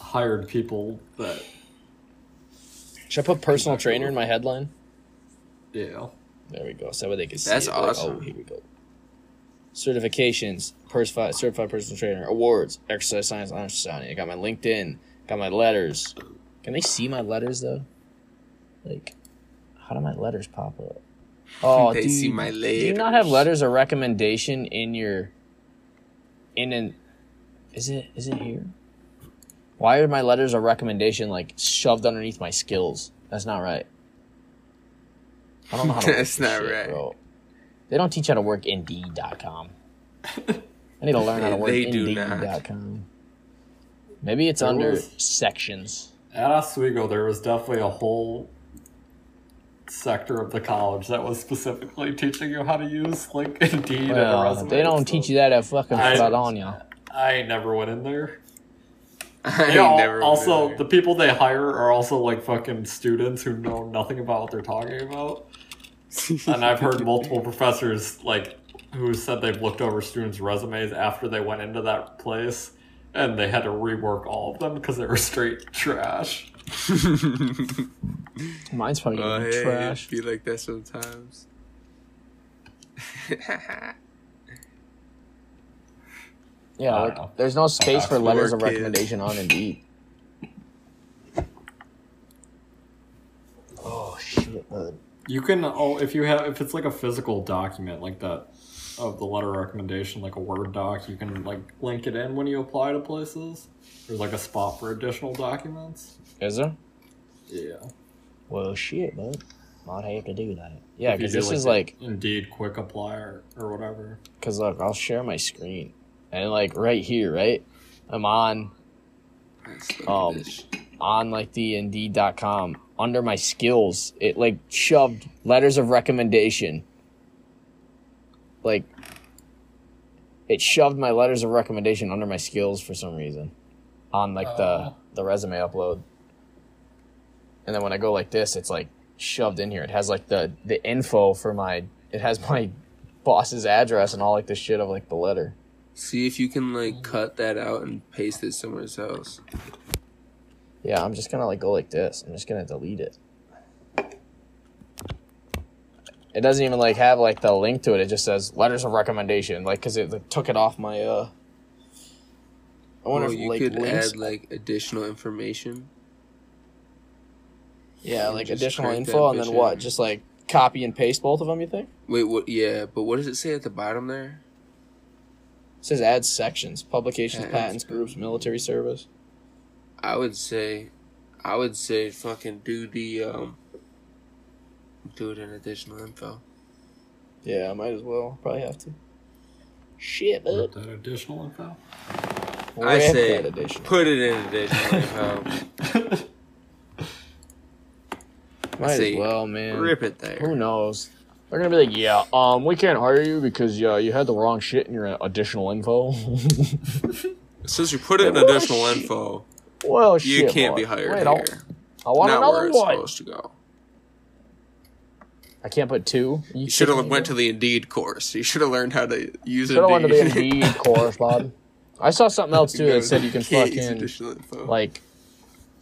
Hired people that... Should I put personal trainer in my headline? Yeah. There we go. So that way they can see That's it. awesome. Like, oh, here we go. Certifications, certified, certified personal trainer, awards, exercise science, honor society. I got my LinkedIn, got my letters. Can they see my letters, though? Like, how do my letters pop up? Oh, they do, see my letters. Do you not have letters of recommendation in your, in an, is it, is it here? Why are my letters of recommendation, like, shoved underneath my skills? That's not right. I don't know how to work That's not shit, right. Bro. They don't teach how to work Indeed dot com. I need to learn how to work Indeed dot com. Maybe it's there under was, sections. At Oswego, there was definitely a whole sector of the college that was specifically teaching you how to use, like, Indeed well, and a resume. They don't so. teach you that at fucking Bologna. I never went in there. I you know, never also, really. The people they hire are also, like, fucking students who know nothing about what they're talking about. And I've heard multiple professors, like, who said they've looked over students' resumes after they went into that place, and they had to rework all of them because they were straight trash. Mine's probably oh, hey, trash. I feel like that sometimes. Yeah, like, there's no space for letters of recommendation on Indeed. Oh shit, bud. You can oh if you have if it's like a physical document like that of the letter of recommendation, like a Word doc, you can like link it in when you apply to places. There's like a spot for additional documents. Is there? Yeah. Well shit, bud. Might have to do that. Yeah, because this like is like Indeed Quick Apply or, or whatever. Because look, I'll share my screen. And, like, right here, right? I'm on, um, on, like, the Indeed dot com. Under my skills, it, like, shoved letters of recommendation. Like, it shoved my letters of recommendation under my skills for some reason. On, like, uh, the, the resume upload. And then when I go like this, it's, like, shoved in here. It has, like, the, the info for my, it has my boss's address and all, like, the shit of, like, the letter. See if you can, like, cut that out and paste it somewhere else. Yeah, I'm just going to, like, go like this. I'm just going to delete it. It doesn't even, like, have, like, the link to it. It just says letters of recommendation, like, because it like, took it off my, uh... I wonder well, if, you like, could links... add, like, additional information. Yeah, like, additional info, and then what? In. Just, like, copy and paste both of them, you think? Wait, what? Yeah, but what does it say at the bottom there? It says add sections, publications, add patents, ads. Groups, military service. I would say, I would say fucking do the, um, do it in additional info. Yeah, I might as well. Probably have to. Shit, bud. That additional info? Or I say additional. Put it in additional info. Might I say, as well, man. Rip it there. Who knows? They're going to be like, yeah, um, we can't hire you because uh, you had the wrong shit in your additional info. Since you put it in additional shit. info, well, you shit, can't boy. be hired Wait, here. I want Not another where it's one. supposed to go. I can't put two. You, you should have went either. to the Indeed course. You should have learned how to use should Indeed. Should have went to the Indeed course, Bob. I saw something else, too, that said you can fucking, like,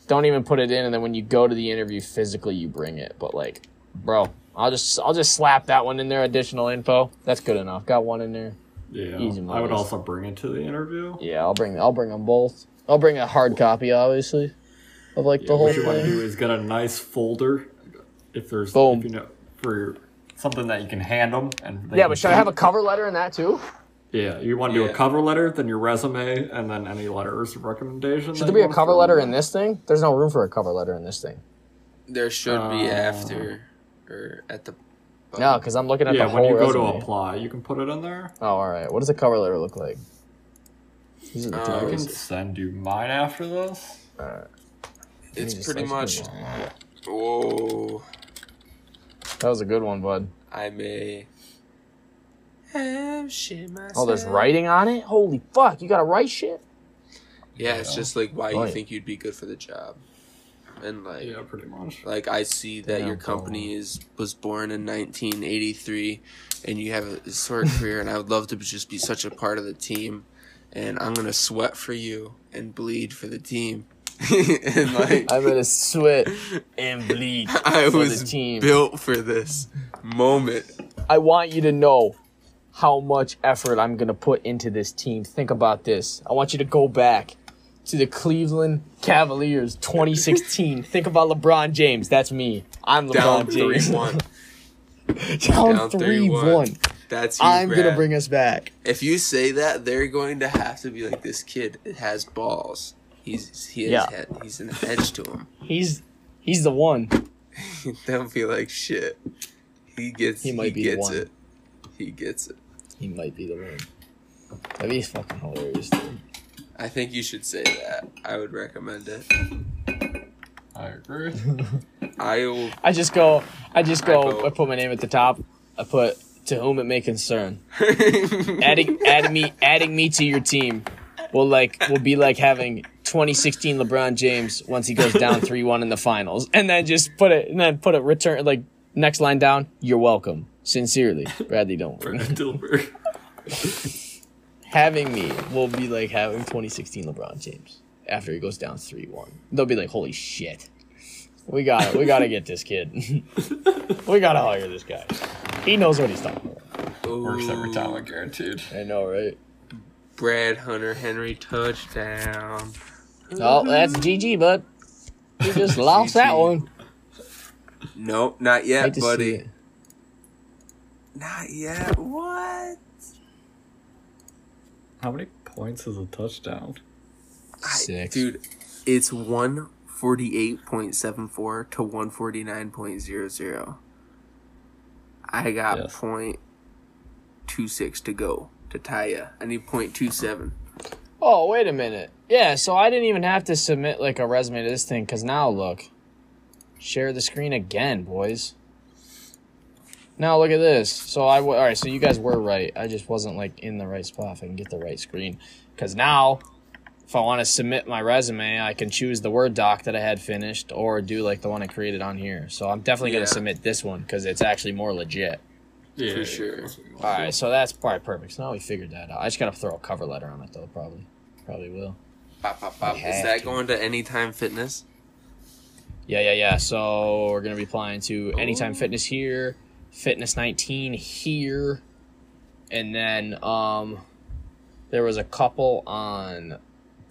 don't even put it in, and then when you go to the interview physically, you bring it. But, like... bro, I'll just I'll just slap that one in there. Additional info. That's good enough. Got one in there. Yeah, easy money. I would also bring it to the interview. Yeah, I'll bring I'll bring them both. I'll bring a hard copy, obviously, of like yeah, the whole thing. What you want to do is get a nice folder, if there's Boom. If you know, for something that you can hand them. And yeah, but should I have a cover letter in that too? Yeah, you want to do yeah. a cover letter, then your resume, and then any letters of recommendation. Should there be a cover letter in this thing? There's no room for a cover letter in this thing. There should uh, be after or at the. Bottom. No, because I'm looking at yeah, the whole resume. Yeah, when you go resume. to apply, you can put it in there. Oh, all right. What does a cover letter look like? These are the uh, I can send you mine after this. All right. It's pretty much. Pretty Whoa. That was a good one, bud. I may. Oh, there's writing on it? Holy fuck, you gotta write shit? Yeah, it's just like why right. you think you'd be good for the job. And like yeah, pretty much. Like I see that yeah, your company cool. is was born in nineteen eighty-three and you have a historic career and I would love to just be such a part of the team and I'm gonna sweat for you and bleed for the team. And like I'm gonna sweat and bleed I for was the team. Built for this moment. I want you to know how much effort I'm going to put into this team. Think about this. I want you to go back to the Cleveland Cavaliers twenty sixteen. Think about LeBron James. That's me. I'm LeBron James. Down three one. Down three one. That's you, I'm going to bring us back. If you say that, they're going to have to be like, this kid has balls. He's he has yeah. he- he's an edge to him. He's he's the one. They'll be like, shit. He gets he might he be gets the one. it. He gets it. He might be the one. That'd be fucking hilarious, dude. I think you should say that. I would recommend it. I agree. I will. I just go. I just go. I, go. I put my name at the top. I put to whom it may concern. adding, adding me, adding me to your team. We'll like, we'll be like having twenty sixteen LeBron James once he goes down three one in the finals, and then just put it, and then put a return like next line down. You're welcome. Sincerely, Bradley Dillenberg. Having me will be like having twenty sixteen LeBron James after he goes down three one. They'll be like, holy shit. We got it. We got to get this kid. We got to hire this guy. He knows what he's talking about. Ooh. Works every time, I guaranteed. I know, right? Brad Hunter Henry touchdown. Oh, that's G G, bud. You just lost that one. Nope, not yet, buddy. Not yet. What? How many points is a touchdown? Six. I, dude, it's one forty-eight point seven four to one forty-nine point zero zero. I got yes. point two six to go to tie ya. I need point two seven. Oh, wait a minute. Yeah, so I didn't even have to submit like a resume to this thing because now look. Share the screen again, boys. Now look at this. So I w- all right. So you guys were right. I just wasn't like in the right spot. If I can get the right screen, because now, if I want to submit my resume, I can choose the Word doc that I had finished, or do like the one I created on here. So I'm definitely yeah. gonna submit this one because it's actually more legit. Yeah, for sure. All right. So that's probably perfect. So now we figured that out. I just gotta throw a cover letter on it though. Probably, probably will. Pop, pop, pop. Is that to. going to Anytime Fitness? Yeah, yeah, yeah. So we're gonna be applying to Ooh. Anytime Fitness here. Fitness nineteen here, and then um, there was a couple on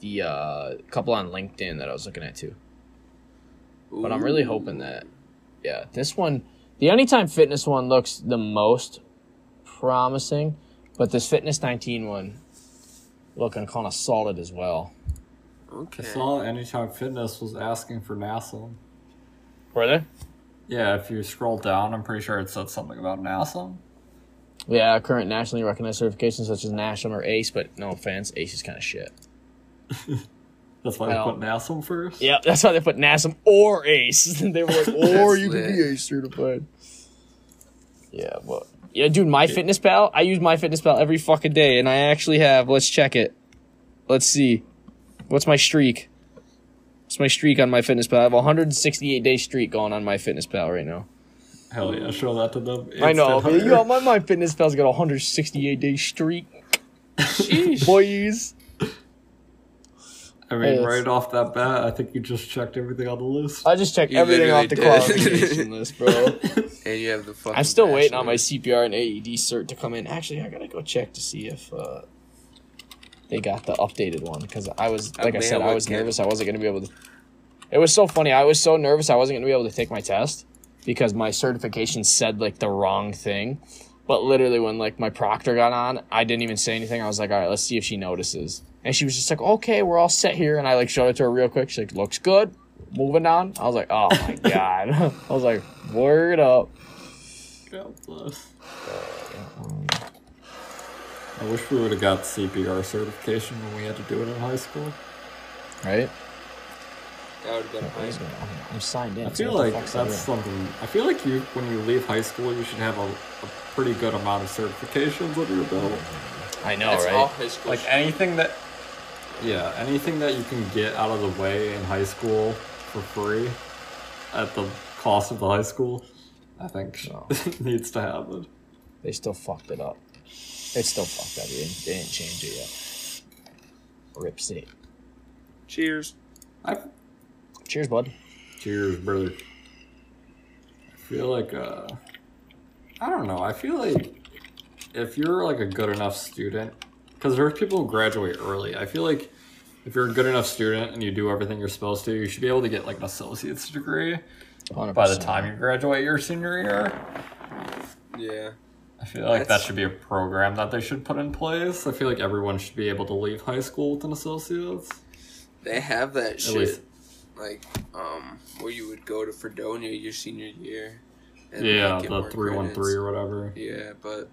the uh, couple on LinkedIn that I was looking at too. Ooh. But I'm really hoping that, yeah, this one, the Anytime Fitness one looks the most promising, but this Fitness nineteen one looking kind of solid as well. Okay. I saw Anytime Fitness was asking for NASA. Were they? Yeah, if you scroll down, I'm pretty sure it said something about NASA. Yeah, current nationally recognized certifications such as NASM or ACE, but no offense, ACE is kind of shit. That's why I they don't. put NASM first? Yeah, that's why they put NASM or ACE. They were like, or you lit. can be ACE certified. Yeah, but... Yeah, dude, MyFitnessPal, I use MyFitnessPal every fucking day, and I actually have... Let's check it. Let's see. What's my streak? It's my streak on MyFitnessPal. I have a one hundred sixty-eight day streak going on MyFitnessPal right now. Hell yeah, show that to them. It's I know. But yo, my MyFitnessPal's got a one hundred sixty-eight day streak. Jeez. Boys. I mean, yes. right off that bat, I think you just checked everything on the list. I just checked you everything off the did. qualification list, bro. And you have the fucking I'm still passion. waiting on my C P R and A E D cert to come in. Actually, I gotta go check to see if uh, they got the updated one, because I was, like I, I said, I was nervous. I wasn't gonna be able to. It was so funny. I was so nervous I wasn't gonna be able to take my test because my certification said like the wrong thing. But literally, when like my proctor got on, I didn't even say anything. I was like, all right, let's see if she notices. And she was just like, okay, we're all set here. And I like showed it to her real quick. She's like, looks good. Moving on. I was like, oh my God. I was like, word up. God bless. I wish we would have got C P R certification when we had to do it in high school. Right? That would have been nice. I'm signed in. I feel like that's something. I feel like you, when you leave high school, you should have a, a pretty good amount of certifications under your belt. I know, that's right? All high school, like shit. anything that, yeah, anything that you can get out of the way in high school for free, at the cost of the high school, I think so. Needs to happen. They still fucked it up. They still fucked up. They didn't, they didn't change it yet. Rip City. Cheers. I. Cheers, bud. Cheers, brother. I feel like uh, I don't know. I feel like. If you're, like, a good enough student, because there are people who graduate early. I feel like if you're a good enough student and you do everything you're supposed to, you should be able to get, like, an associate's degree one hundred percent by the time you graduate your senior year. Yeah. I feel like That's... that should be a program that they should put in place. I feel like everyone should be able to leave high school with an associate's. They have that At shit, least. like, um, where you would go to Fredonia your senior year. And yeah, the three one three credits. Or whatever. Yeah, but...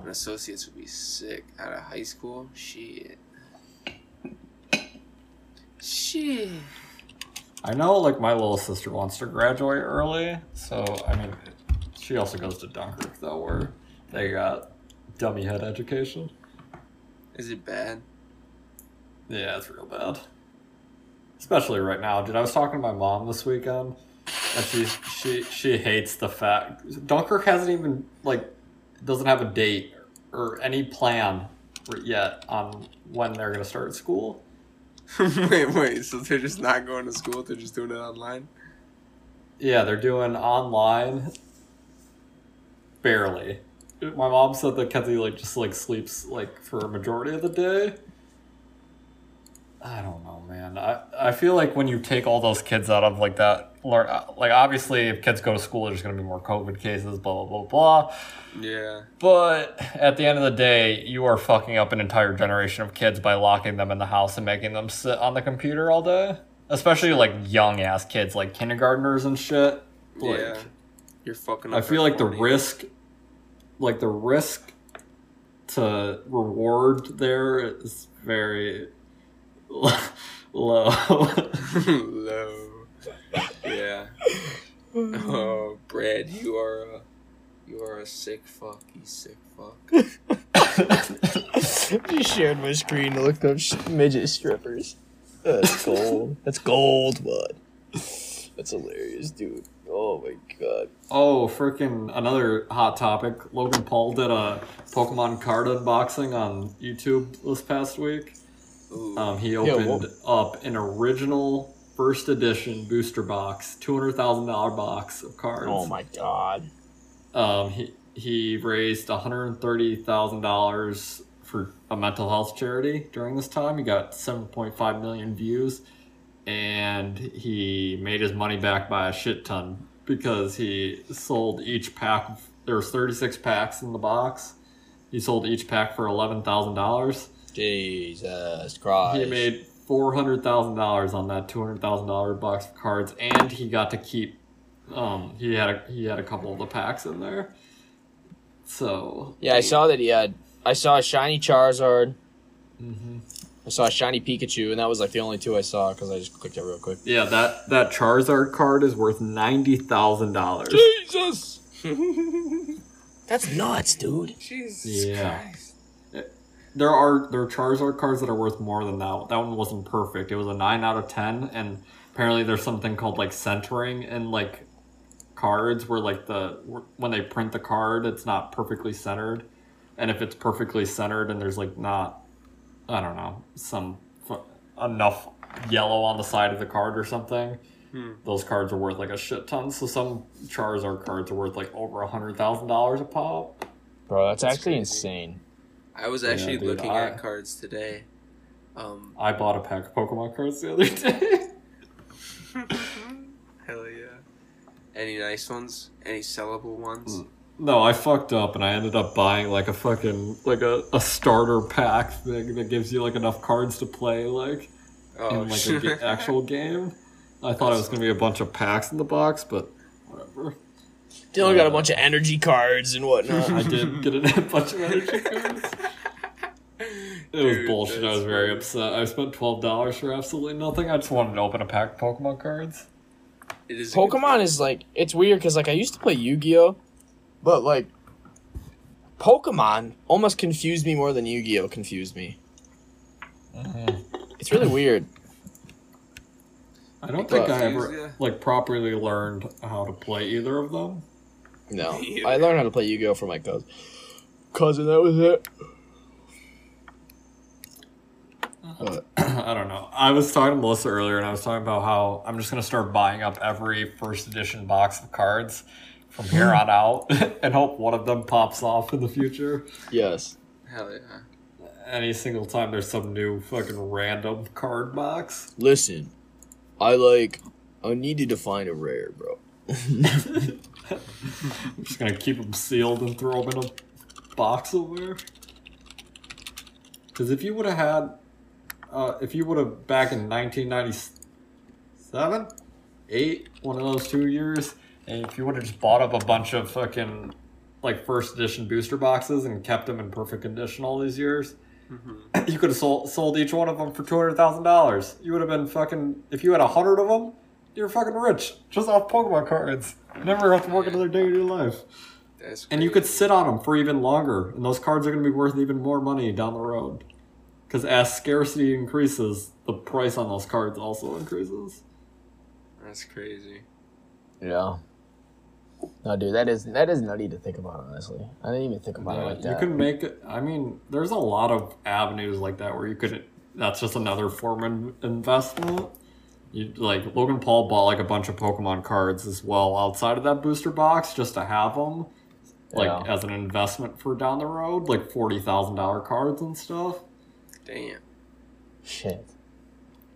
An associates would be sick out of high school. Shit. Shit. I know, like, my little sister wants to graduate early, so, I mean, she also goes to Dunkirk, though, where they got dummy head education. Is it bad? Yeah, it's real bad. Especially right now. Dude, I was talking to my mom this weekend, and she, she, she hates the fact... Dunkirk hasn't even, like... doesn't have a date or any plan yet on when they're going to start school. wait, wait, so they're just not going to school? They're just doing it online? Yeah, they're doing online. Barely. My mom said that Kenzie like just like sleeps like for a majority of the day. I don't know, man. I, I feel like when you take all those kids out of like that, like obviously if kids go to school, there's going to be more COVID cases, blah, blah, blah, blah. Yeah. But at the end of the day, you are fucking up an entire generation of kids by locking them in the house and making them sit on the computer all day. Especially like young ass kids, like kindergartners and shit. Like, yeah. You're fucking up. I feel like the risk, like the risk to reward there is very... Low. Low. Yeah. Oh, Brad, you are a, you are a sick fuck. You sick fuck. You shared my screen to look up midget strippers. That's gold. That's gold, bud. That's hilarious, dude. Oh, my God. Oh, freaking another hot topic. Logan Paul did a Pokemon card unboxing on YouTube this past week. Um, he opened Yo, up an original first edition booster box, two hundred thousand dollars box of cards. Oh my God. Um, he, he raised one hundred thirty thousand dollars for a mental health charity during this time. He got seven point five million views, and he made his money back by a shit ton because he sold each pack. Of, there was thirty-six packs in the box. He sold each pack for eleven thousand dollars. Jesus Christ. He made four hundred thousand dollars on that two hundred thousand dollars box of cards, and he got to keep, um, he had a, he had a couple of the packs in there. So. Yeah, I saw that he had, I saw a shiny Charizard. Mm-hmm. I saw a shiny Pikachu, and that was like the only two I saw because I just clicked it real quick. Yeah, that, that Charizard card is worth ninety thousand dollars. Jesus! That's nuts, dude. Jesus yeah. Christ. There are there are Charizard cards that are worth more than that. That one wasn't perfect. It was a nine out of ten, and apparently there's something called, like, centering in, like, cards where, like, the when they print the card, it's not perfectly centered. And if it's perfectly centered and there's, like, not, I don't know, some... enough yellow on the side of the card or something, hmm. those cards are worth like a shit ton. So some Charizard cards are worth like over a hundred thousand dollars a pop. Bro, that's, that's actually crazy. Insane. I was actually yeah, dude, looking I, at cards today. Um, I bought a pack of Pokemon cards the other day. Hell yeah! Any nice ones? Any sellable ones? No, I fucked up and I ended up buying like a fucking like a, a starter pack thing that gives you like enough cards to play like oh, in like sure. an actual game. I thought That's it was gonna be a bunch of packs in the box, but whatever. Dylan uh, got a bunch of energy cards and whatnot. I did get a bunch of energy cards. It Dude, was bullshit. I was very upset. I spent twelve dollars for absolutely nothing. I just wanted to open a pack of Pokemon cards. It is Pokemon is, like, it's weird because, like, I used to play Yu-Gi-Oh! But, like, Pokemon almost confused me more than Yu-Gi-Oh! Confused me. Mm-hmm. It's really weird. I don't think I ever, like, properly learned how to play either of them. No. I learned how to play Yu-Gi-Oh! From my cousin. Cousin, that was it. But. I don't know. I was talking to Melissa earlier, and I was talking about how I'm just going to start buying up every first edition box of cards from here on out and hope one of them pops off in the future. Yes. Hell yeah. Any single time there's some new fucking random card box. Listen, I like... I needed to find a rare, bro. I'm just going to keep them sealed and throw them in a box somewhere. Because if you would have had... Uh, if you would have, back in nineteen ninety-seven, eight, one of those two years, and if you would have just bought up a bunch of fucking, like, first edition booster boxes and kept them in perfect condition all these years, mm-hmm. you could have sold, sold each one of them for two hundred thousand dollars. You would have been fucking, if you had a hundred of them, you're fucking rich, just off Pokemon cards. You never have to work another day in your life. That's and you could sit on them for even longer, and those cards are going to be worth even more money down the road. Because as scarcity increases, the price on those cards also increases. That's crazy. Yeah. No, dude, that is that is nutty to think about, honestly. I didn't even think about yeah, it like that. You can make it... I mean, there's a lot of avenues like that where you could... That's just another form of investment. You like, Logan Paul bought, like, a bunch of Pokemon cards as well outside of that booster box just to have them. Like, yeah. as an investment for down the road. Like, forty thousand dollars cards and stuff. Damn. Shit.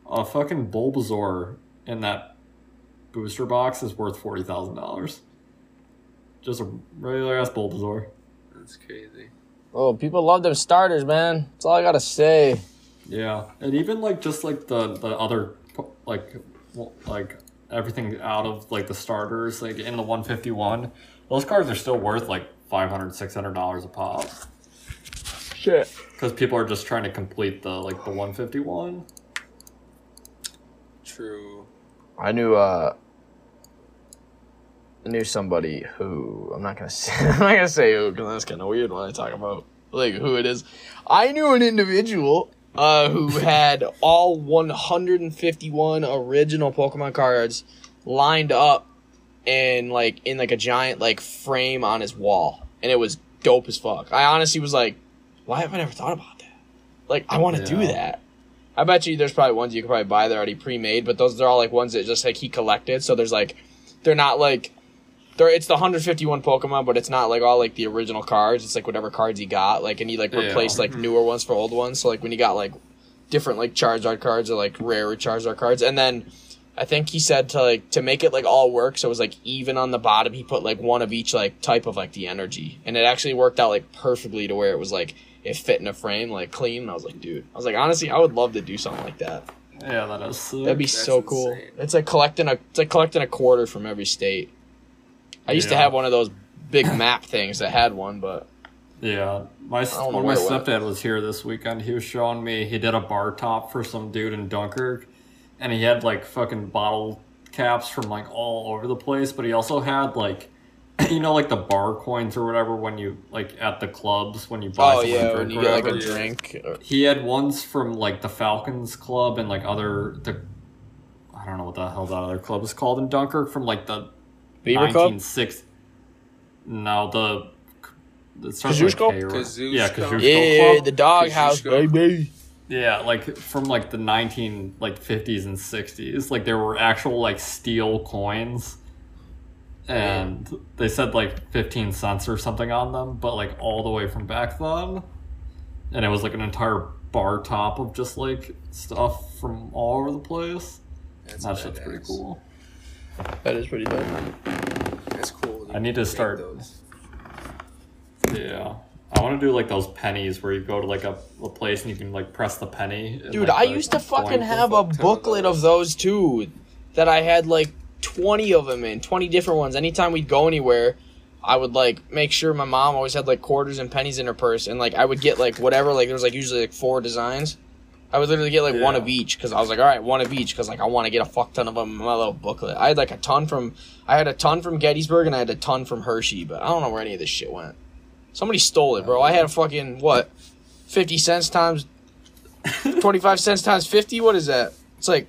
A fucking Bulbasaur in that booster box is worth forty thousand dollars. Just a regular ass Bulbasaur. That's crazy. Oh, people love them starters, man. That's all I gotta say. Yeah. And even like just like the, the other, like, like everything out of like the starters, like in the one fifty-one, those cards are still worth like five hundred dollars, six hundred dollars a pop. Shit. Because people are just trying to complete the like the one fifty-one. True. I knew uh I knew somebody who I'm not gonna say I'm not gonna say who because that's kind of weird when I talk about like who it is. I knew an individual uh who had all one hundred fifty-one original Pokemon cards lined up and like in like a giant like frame on his wall, and it was dope as fuck. I honestly was like, why have I never thought about that? Like, I want to yeah. do that. I bet you there's probably ones you can probably buy that are already pre-made, but those are all, like, ones that just, like, he collected. So there's, like, they're not, like, they're, it's the one hundred fifty-one Pokemon, but it's not, like, all, like, the original cards. It's, like, whatever cards he got. Like, and he, like, replaced, yeah. like, newer ones for old ones. So, like, when he got, like, different, like, Charizard cards or, like, rarer Charizard cards. And then I think he said to, like, to make it, like, all work. So it was, like, even on the bottom, he put, like, one of each, like, type of, like, the energy. And it actually worked out, like, perfectly to where it was, like, it fit in a frame, like, clean. And I was like, dude. I was like, honestly, I would love to do something like that. Yeah, that is sick. That'd be That's so cool. Insane. It's like collecting a it's like collecting a quarter from every state. I used yeah. to have one of those big map things that had one, but... Yeah. My when my stepdad was here this weekend, he was showing me, he did a bar top for some dude in Dunkirk, and he had, like, fucking bottle caps from, like, all over the place, but he also had, like... You know, like the bar coins or whatever when you, like, at the clubs when you buy oh, yeah, when you get, like, a drink. Or... He had ones from, like, the Falcons Club and, like, other, the, I don't know what the hell that other club is called in Dunkirk from, like, the nineteen sixty. No, the... Kazushko? Like, Kazushko? Yeah, Kazushko yeah, Club. Yeah, the doghouse, baby. Yeah, like from like the nineteen like fifties and sixties, like there were actual like steel coins, and yeah. they said like fifteen cents or something on them, but like all the way from back then, and it was like an entire bar top of just like stuff from all over the place. That's that shit's pretty cool. That is pretty dope. That's cool. I need to start. Those. Yeah. I want to do like those pennies where you go to like a, a place and you can like press the penny. And, Dude, like, I the, used to fucking have a booklet of those too. That I had like twenty of them in, twenty different ones. Anytime we'd go anywhere, I would like make sure my mom always had like quarters and pennies in her purse, and like I would get like whatever. Like there was like usually like four designs. I would literally get like yeah. one of each because I was like, all right, one of each because like I want to get a fuck ton of them in my little booklet. I had like a ton from, I had a ton from Gettysburg and I had a ton from Hershey, but I don't know where any of this shit went. Somebody stole it, bro. I had a fucking, what, fifty cents times, twenty-five cents times fifty? What is that? It's like...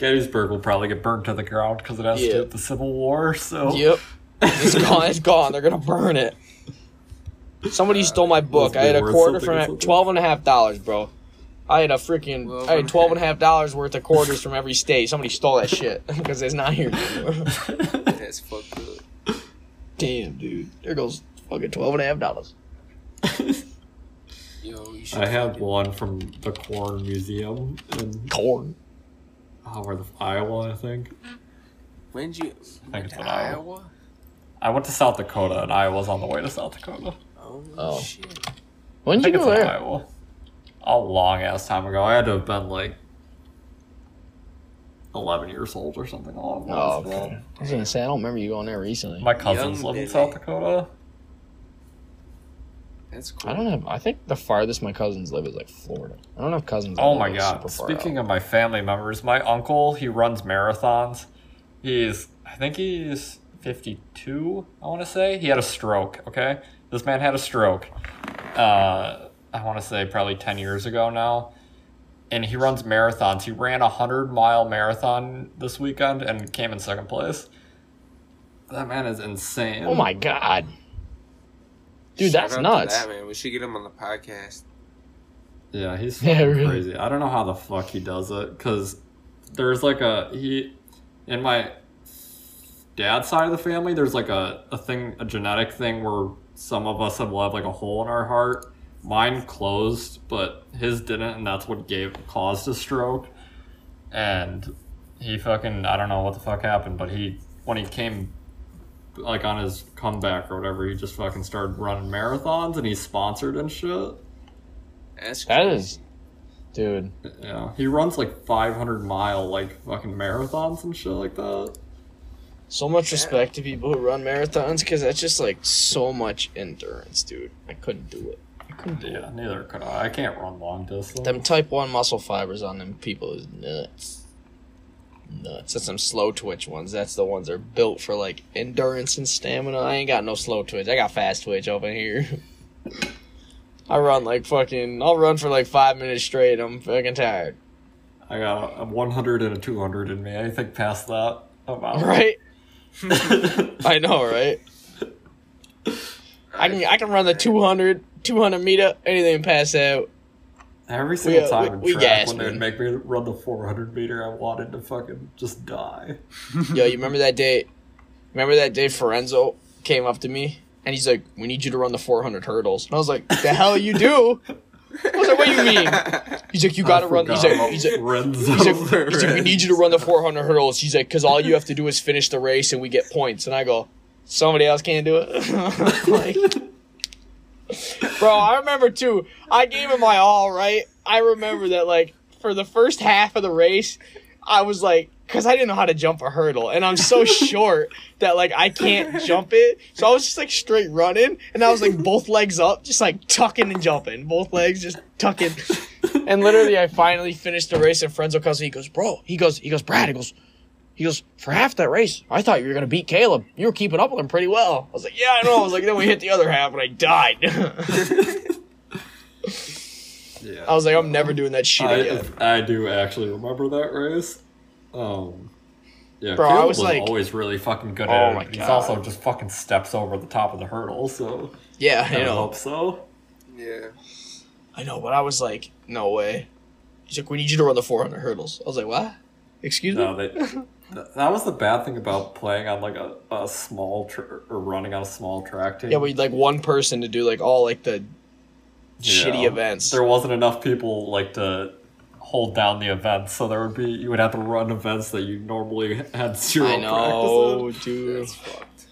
Gettysburg will probably get burned to the ground because it has yeah. to do with the Civil War, so... Yep. It's gone. It's gone. They're going to burn it. Somebody stole my book. I had a quarter from... twelve and a half dollars, bro. I had a freaking... Well, I had twelve and a half dollars worth of quarters from every state. Somebody stole that shit because it's not here anymore. That's fucked up. Damn, dude. There goes... Fucking twelve and a half dollars. Yo, you should I had one from the Corn Museum in Corn. Oh, where the Iowa, I think. When did you? I think it's in Iowa? Iowa. I went to South Dakota, and Iowa's on the way to South Dakota. Oh, oh. shit! When did you go there? Iowa. A long ass time ago. I had to have been like eleven years old or something. Along those oh, okay. Well. I was gonna say I don't remember you going there recently. My cousins Young live in South Dakota. That's cool. I don't have. I think the farthest my cousins live is like Florida. I don't have cousins. Oh my god! Speaking of my family members, my uncle he runs marathons. He's I think he's fifty-two. I want to say he had a stroke. Okay, this man had a stroke. Uh, I want to say probably ten years ago now, and he runs marathons. He ran a hundred mile marathon this weekend and came in second place. That man is insane. Oh my god. Dude, Shout that's nuts. That, man. We should get him on the podcast. Yeah, he's yeah, really. crazy. I don't know how the fuck he does it, because there's like a... he in my dad's side of the family, there's like a, a thing, a genetic thing where some of us have we'll have like a hole in our heart. Mine closed, but his didn't, and that's what gave caused a stroke. And he fucking... I don't know what the fuck happened, but he when he came... like on his comeback or whatever, he just fucking started running marathons and he's sponsored and shit. That's that is, dude. Yeah, he runs like five hundred mile like fucking marathons and shit like that. So much respect to people who run marathons because that's just like so much endurance, dude. I couldn't do it. I couldn't do yeah, it. Neither could I. I can't run long distance. Them type one muscle fibers on them people is nuts. Nuts. That's some slow twitch ones. That's the ones that are built for like endurance and stamina. I ain't got no slow twitch. I got fast twitch over here. I run like fucking. I'll run for like five minutes straight. I'm fucking tired. I got a one hundred and a two hundred in me. I think past that, I'm out. Right? I know, right? I can I can run the two hundred, two hundred meter. Anything past that. Every single we, time we, in track, when they would make me run the four hundred meter, I wanted to fucking just die. Yo, you remember that day? Remember that day Forenzo came up to me, and he's like, we need you to run the four hundred hurdles. And I was like, the hell you do? I was like, what do you mean? He's like, you gotta run. He's like, he's like, he's like, he's like, he's like, we need you to run the four hundred hurdles. He's like, because all you have to do is finish the race, and we get points. And I go, somebody else can't do it? Like... Bro, I remember too. I gave it my all, right? I remember that, like, for the first half of the race, I was like, because I didn't know how to jump a hurdle, and I'm so short that, like, I can't jump it. So I was just, like, straight running, and I was, like, both legs up, just, like, tucking and jumping. Both legs just tucking. And literally, I finally finished the race, and Frenzo comes and he goes, bro, he goes, he goes, Brad, he goes, He goes, for half that race, I thought you were going to beat Caleb. You were keeping up with him pretty well. I was like, yeah, I know. I was like, then we hit the other half, and I died. Yeah, I was like, I'm never doing that shit I, again. I do actually remember that race. Um, yeah, Bro, Caleb I was, was like, always really fucking good at oh it. He's God. also just fucking steps over the top of the hurdle, so... Yeah, I know. I hope so. Yeah. I know, but I was like, no way. He's like, we need you to run the four hundred hurdles. I was like, what? Excuse no, me? They, that was the bad thing about playing on like a, a small tr- or running on a small track team. Yeah, we had like one person to do like all like the yeah. shitty events. There wasn't enough people like to hold down the events, so there would be you would have to run events that you normally had zero practice in. I know, dude. That's fucked.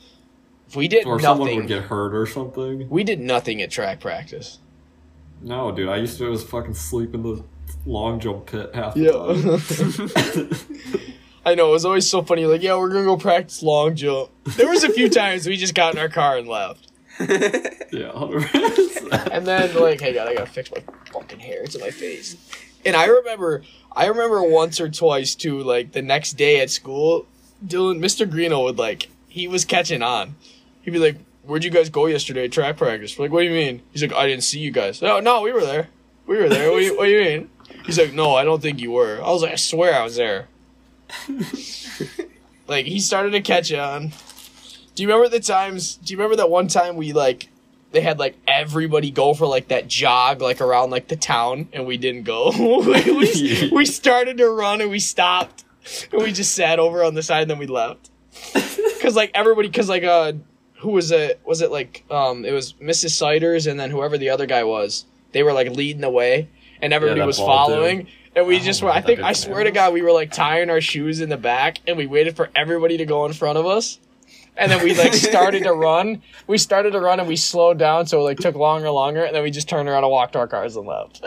We did or nothing. Or someone would get hurt or something. We did nothing at track practice. No, dude. I used to just fucking sleep in the long jump pit half the yeah. time. I know, it was always so funny. Like, yeah, we're going to go practice long jump. There was a few times we just got in our car and left. Yeah. And then, like, hey, God, I got to fix my fucking hair. It's in my face. And I remember, I remember once or twice, too, like, the next day at school, Dylan, Mister Greeno would, like, he was catching on. He'd be like, where'd you guys go yesterday at track practice? We're like, what do you mean? He's like, I didn't see you guys. No, no, we were there. We were there. What do you, what do you mean? He's like, no, I don't think you were. I was like, I swear I was there. Like, he started to catch on. Do you remember the times do you remember that one time we like they had like everybody go for like that jog like around like the town and we didn't go? we, we, we started to run and we stopped and we just sat over on the side and then we left because like everybody because like uh who was it was it like um it was Missus Siders and then whoever the other guy was, they were like leading the way and everybody yeah, was following dude. And we I just were, I think, I swear to God, we were like tying our shoes in the back and we waited for everybody to go in front of us. And then we like started to run. We started to run and we slowed down. So it like took longer and longer. And then we just turned around and walked to our cars and left.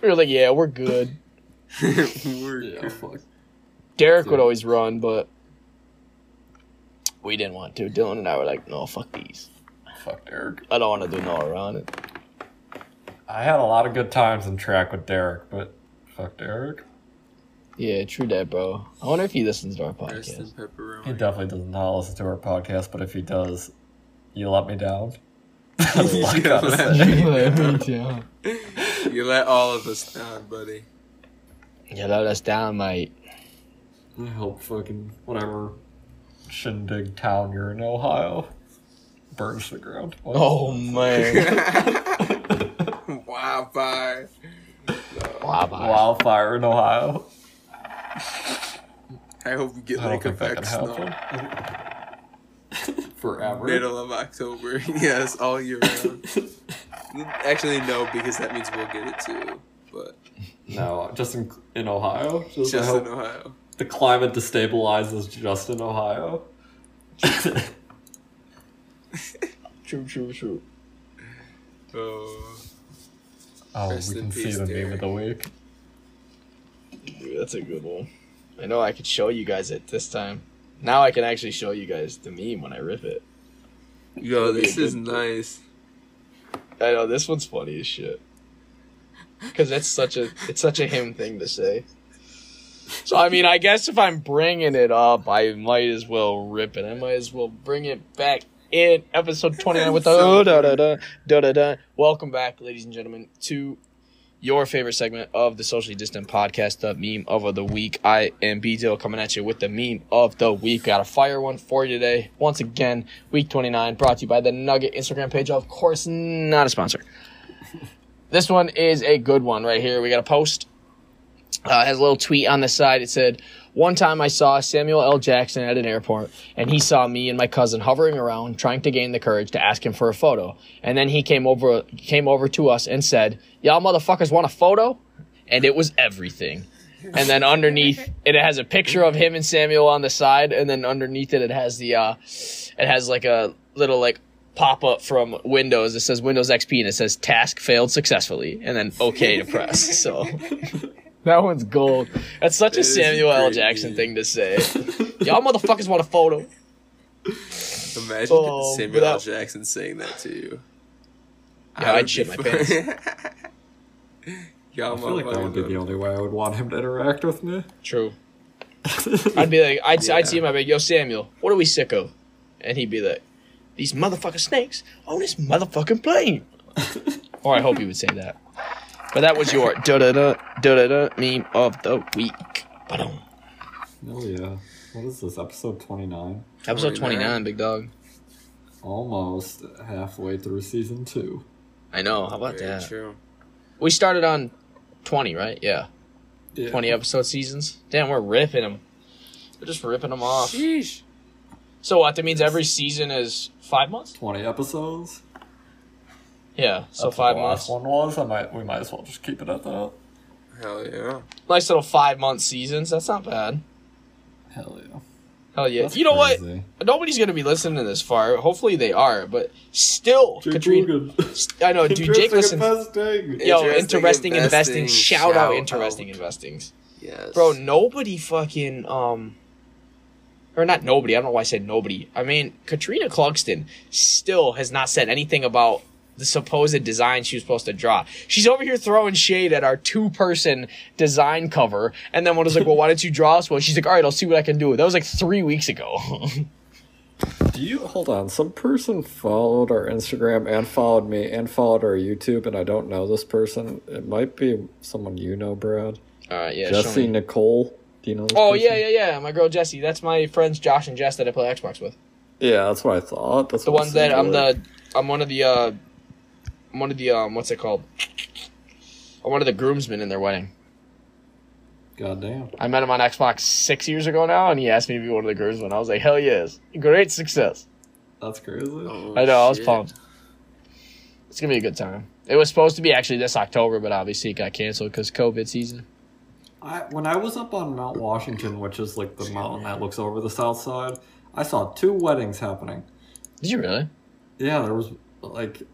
We were like, yeah, we're good. we're yeah. good. Derek would always run, but we didn't want to. Dylan and I were like, no, fuck these. Fuck Derek. I don't want to do no around it. I had a lot of good times in track with Derek, but fuck Derek. Yeah, true that, bro. I wonder if he listens to our podcast. He definitely does not listen to our podcast, but if he does, you let me down. That's all I gotta say. You let me down. You let all of us down, buddy. You let us down, mate. I hope fucking whatever shindig town you're in, Ohio, burns to the ground. What? Oh, man. Wildfire. No. Wildfire. Wildfire in Ohio. I hope you get like effects snow. Forever. Middle of October. Yes, all year round. Actually, no, because that means we'll get it too. But no, just in, in Ohio. Just, just in Ohio. The climate destabilizes just in Ohio. True, true, true. Oh. Oh, Rest we can see the Derek. Name of the week. Dude, that's a good one. I know I could show you guys it this time. Now I can actually show you guys the meme when I rip it. Yo, this is nice. Book. I know, this one's funny as shit. Because that's such a it's such a him thing to say. So, I mean, I guess if I'm bringing it up, I might as well rip it. I might as well bring it back. In episode twenty-nine with the oh, da, da, da, da, da, da. Welcome back, ladies and gentlemen, to your favorite segment of the Socially Distant Podcast, the Meme of the Week. I am B-Dill coming at you with the Meme of the Week. Got a fire one for you today. Once again, week twenty-nine, brought to you by the Nugget Instagram page. Of course, not a sponsor. This one is a good one right here. We got a post. Uh, has a little tweet on the side. It said, one time I saw Samuel L. Jackson at an airport, and he saw me and my cousin hovering around trying to gain the courage to ask him for a photo. And then he came over came over to us and said, y'all motherfuckers want a photo? And it was everything. And then underneath, it has a picture of him and Samuel on the side, and then underneath it, it has the, uh, it has like a little like pop-up from Windows. It says Windows X P, and it says task failed successfully, and then okay to press, so... That one's gold. That's such a Samuel L. Jackson thing to say. Y'all motherfuckers want a photo. Imagine oh, Samuel L. Jackson saying that to you. Yeah, I'd shit my pants. Y'all I feel like that would be the only way I would want him to interact with me. True. I'd be like, I'd, yeah. I'd see him, I'd be like, yo, Samuel, what are we sick of? And he'd be like, these motherfucking snakes on this motherfucking plane. Or I hope he would say that. But that was your da da da da da meme of the week. Ba-dum. Oh yeah! What is this? Episode twenty-nine. Episode twenty-nine, big dog. Almost halfway through season two. I know. How about Very that? True. We started on twenty, right? Yeah. yeah. twenty episode seasons. Damn, we're ripping them. We're just ripping them off. Sheesh. So what? That means every season is five months? twenty episodes. Yeah, so That's five the last months. One was. I might. We might as well just keep it at that. Hell yeah! Nice little five month seasons. That's not bad. Hell yeah! Hell yeah! That's you know crazy. What? Nobody's gonna be listening to this far. Hopefully they are, but still, Jake Katrina. St- I know, dude. Jake listen. Investing. Yo, interesting investing. investing. Shout, shout out, interesting out. investings. Yes, bro. Nobody fucking um. Or not nobody. I don't know why I said nobody. I mean, Katrina Clugston still has not said anything about the supposed design she was supposed to draw. She's over here throwing shade at our two-person design cover, and then one was like, well, why didn't you draw us one? She's like, all right, I'll see what I can do. That was like three weeks ago. Do you... Hold on. Some person followed our Instagram and followed me and followed our YouTube, and I don't know this person. It might be someone you know, Brad. All right, yeah. Jesse Nicole. Do you know this Oh, person? yeah, yeah, yeah. My girl Jessie. That's my friends Josh and Jess that I play Xbox with. Yeah, that's what I thought. That's the ones that I'm the... I'm one of the... uh I'm one of the, um, what's it called? I'm one of the groomsmen in their wedding. Goddamn. I met him on Xbox six years ago now, and he asked me to be one of the groomsmen. I was like, hell yes. Great success. That's crazy. Oh, I know, shit. I was pumped. It's going to be a good time. It was supposed to be actually this October, but obviously it got canceled because COVID season. I When I was up on Mount Washington, which is like the mountain that looks over the south side, I saw two weddings happening. Did you really? Yeah, there was like...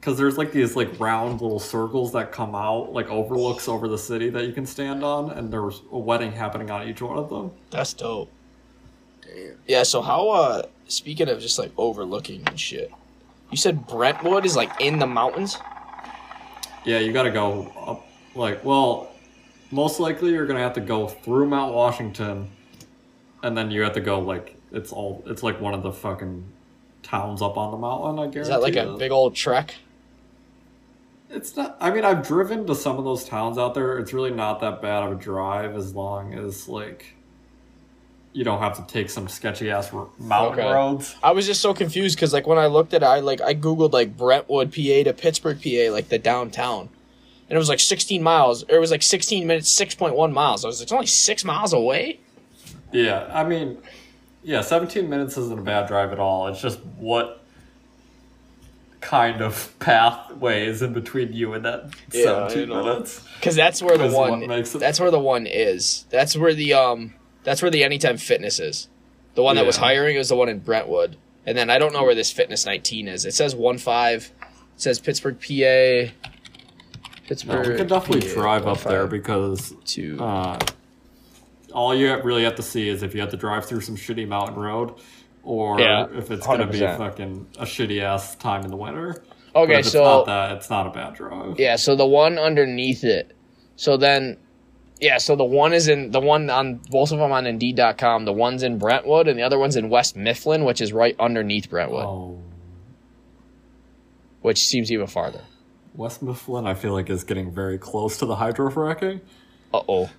Because there's, like, these, like, round little circles that come out, like, overlooks over the city that you can stand on, and there was a wedding happening on each one of them. That's dope. Damn. Yeah, so how, uh, speaking of just, like, overlooking and shit, you said Brentwood is, like, in the mountains? Yeah, you gotta go up, like, well, most likely you're gonna have to go through Mount Washington, and then you have to go, like, it's all, it's, like, one of the fucking towns up on the mountain, I guarantee. Is that, like, a big old trek? It's not, I mean, I've driven to some of those towns out there. It's really not that bad of a drive as long as, like, you don't have to take some sketchy-ass mountain okay. roads. I was just so confused because, like, when I looked at it, I, like, I Googled, like, Brentwood, P A to Pittsburgh, P A, like, the downtown. And it was, like, sixteen miles. Or it was, like, sixteen minutes, six point one miles. I was like, it's only six miles away? Yeah, I mean, yeah, seventeen minutes isn't a bad drive at all. It's just what... kind of pathways in between you and that yeah, seventeen minutes, because that's where the one that's where the one is that's where the um that's where the Anytime Fitness is. The one yeah. that was hiring is the one in Brentwood, and then I don't know where this Fitness nineteen is. It says one five, it says Pittsburgh, P A. Pittsburgh. No, we could definitely P A drive up there because two. Uh, all you really have to see is if you have to drive through some shitty mountain road. Or yeah, if it's going to be fucking a shitty-ass time in the winter. Okay, if it's so... Not that, it's not a bad drive. Yeah, so the one underneath it. So then... Yeah, so the one is in... The one on... Both of them on Indeed dot com. The one's in Brentwood, and the other one's in West Mifflin, which is right underneath Brentwood. Oh. Which seems even farther. West Mifflin, I feel like, is getting very close to the hydrofracking. Uh-oh.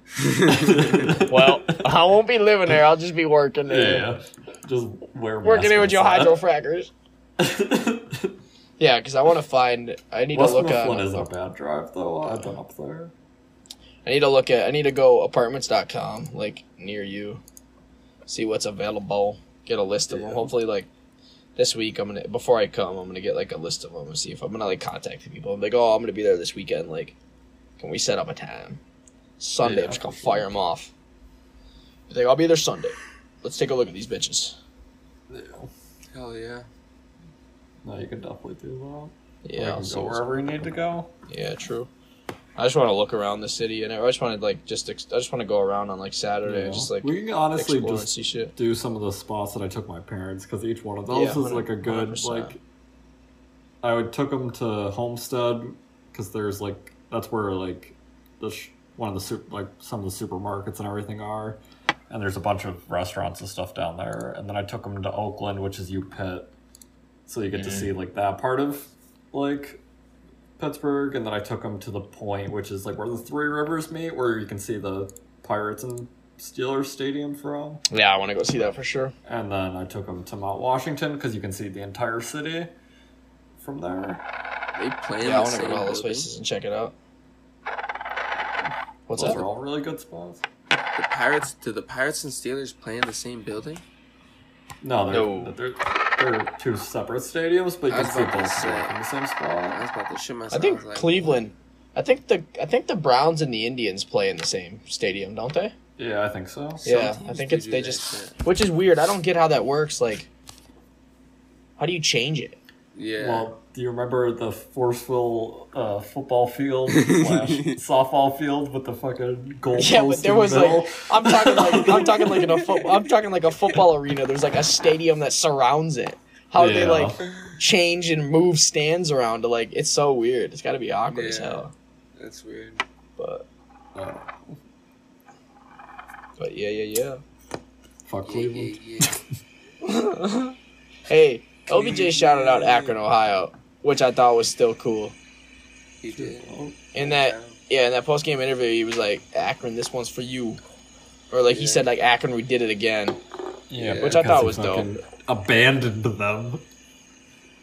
Well, I won't be living there. I'll just be working there. Yeah. Just wear working in with your hydrofrackers. Yeah, because I want to find. I need West to look at. West Mifflin is a bad drive, though. I've been up there. I need to look at. I need to go apartments dot com, like near you, see what's available. Get a list of yeah. them. Hopefully, like this week, I'm gonna before I come, I'm gonna get like a list of them and see if I'm gonna like contact people. I'm like, oh, I'm gonna be there this weekend. Like, can we set up a time? Sunday, yeah, I'm just gonna fire them off. I think I'll be there Sunday. Let's take a look at these bitches. Yeah. Hell yeah. No, you can definitely do that. Yeah. Can so go wherever you need to go. Yeah, true. I just want to look around the city, and I just want to like just ex- I just want to go around on like Saturday, yeah. just like we can honestly just see shit. Do some of the spots that I took my parents because each one of those yeah, is like a good one hundred percent. Like. I would took them to Homestead because there's like that's where like the sh- one of the super like some of the supermarkets and everything are. And there's a bunch of restaurants and stuff down there. And then I took them to Oakland, which is U-Pitt. So you get mm-hmm. to see, like, that part of, like, Pittsburgh. And then I took them to the Point, which is, like, where the three rivers meet, where you can see the Pirates and Steelers Stadium from. Yeah, I want to go see that for sure. And then I took them to Mount Washington, because you can see the entire city from there. They play yeah, in the I want to go to all those places and check it out. What's well, up? Those are all really good spots. The Pirates, do the Pirates and Steelers play in the same building? No, they're no. They're, they're two separate stadiums, but you can see both in the same spot. I was about to shit myself. I think I Cleveland. Like, I think the I think the Browns and the Indians play in the same stadium, don't they? Yeah, I think so. Yeah, I think it's they just, shit. Which is weird. I don't get how that works. Like, how do you change it? Yeah. Well, do you remember the Forestville uh, football field slash softball field with the fucking goal? Yeah, but there was middle? like I'm talking like I'm talking like in a fo- I'm talking like a football arena. There's like a stadium that surrounds it. How yeah. they like change and move stands around to like it's so weird. It's got to be awkward yeah, as hell. That's weird. But oh. but yeah yeah yeah. Fuck Cleveland. Yeah, yeah, yeah. Hey. L B J shouted out Akron, Ohio, which I thought was still cool. He did. In that, yeah, in that post-game interview, he was like, "Akron, this one's for you," or like yeah. he said, "Like Akron, we did it again." Yeah, which I thought was dope. Abandoned them.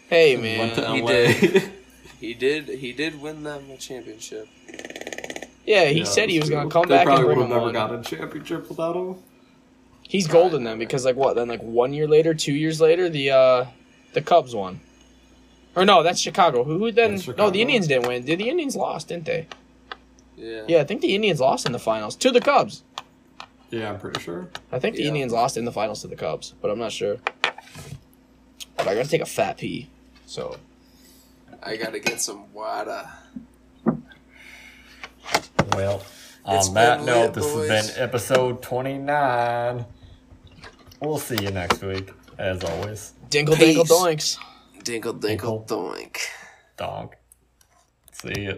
Hey man, he did. he did. He did win them a championship. Yeah, he yeah, said he was cool. gonna come they back and bring them one. Probably would have never got a championship without him. He's golden then because like what? Then like one year later, two years later, the. uh... The Cubs won. Or no, that's Chicago. Who, who then? Chicago. No, the Indians didn't win. The Indians lost, didn't they? Yeah. Yeah, I think the Indians lost in the finals to the Cubs. Yeah, I'm pretty sure. I think the yeah. Indians lost in the finals to the Cubs, but I'm not sure. But I gotta take a fat pee, so. I gotta get some water. Well, it's on that lit, note, this boys. has been episode twenty-nine. We'll see you next week, as always. Dinkle, Peace. dinkle, doinks. Dinkle, dinkle, dinkle doink. Donk. See ya.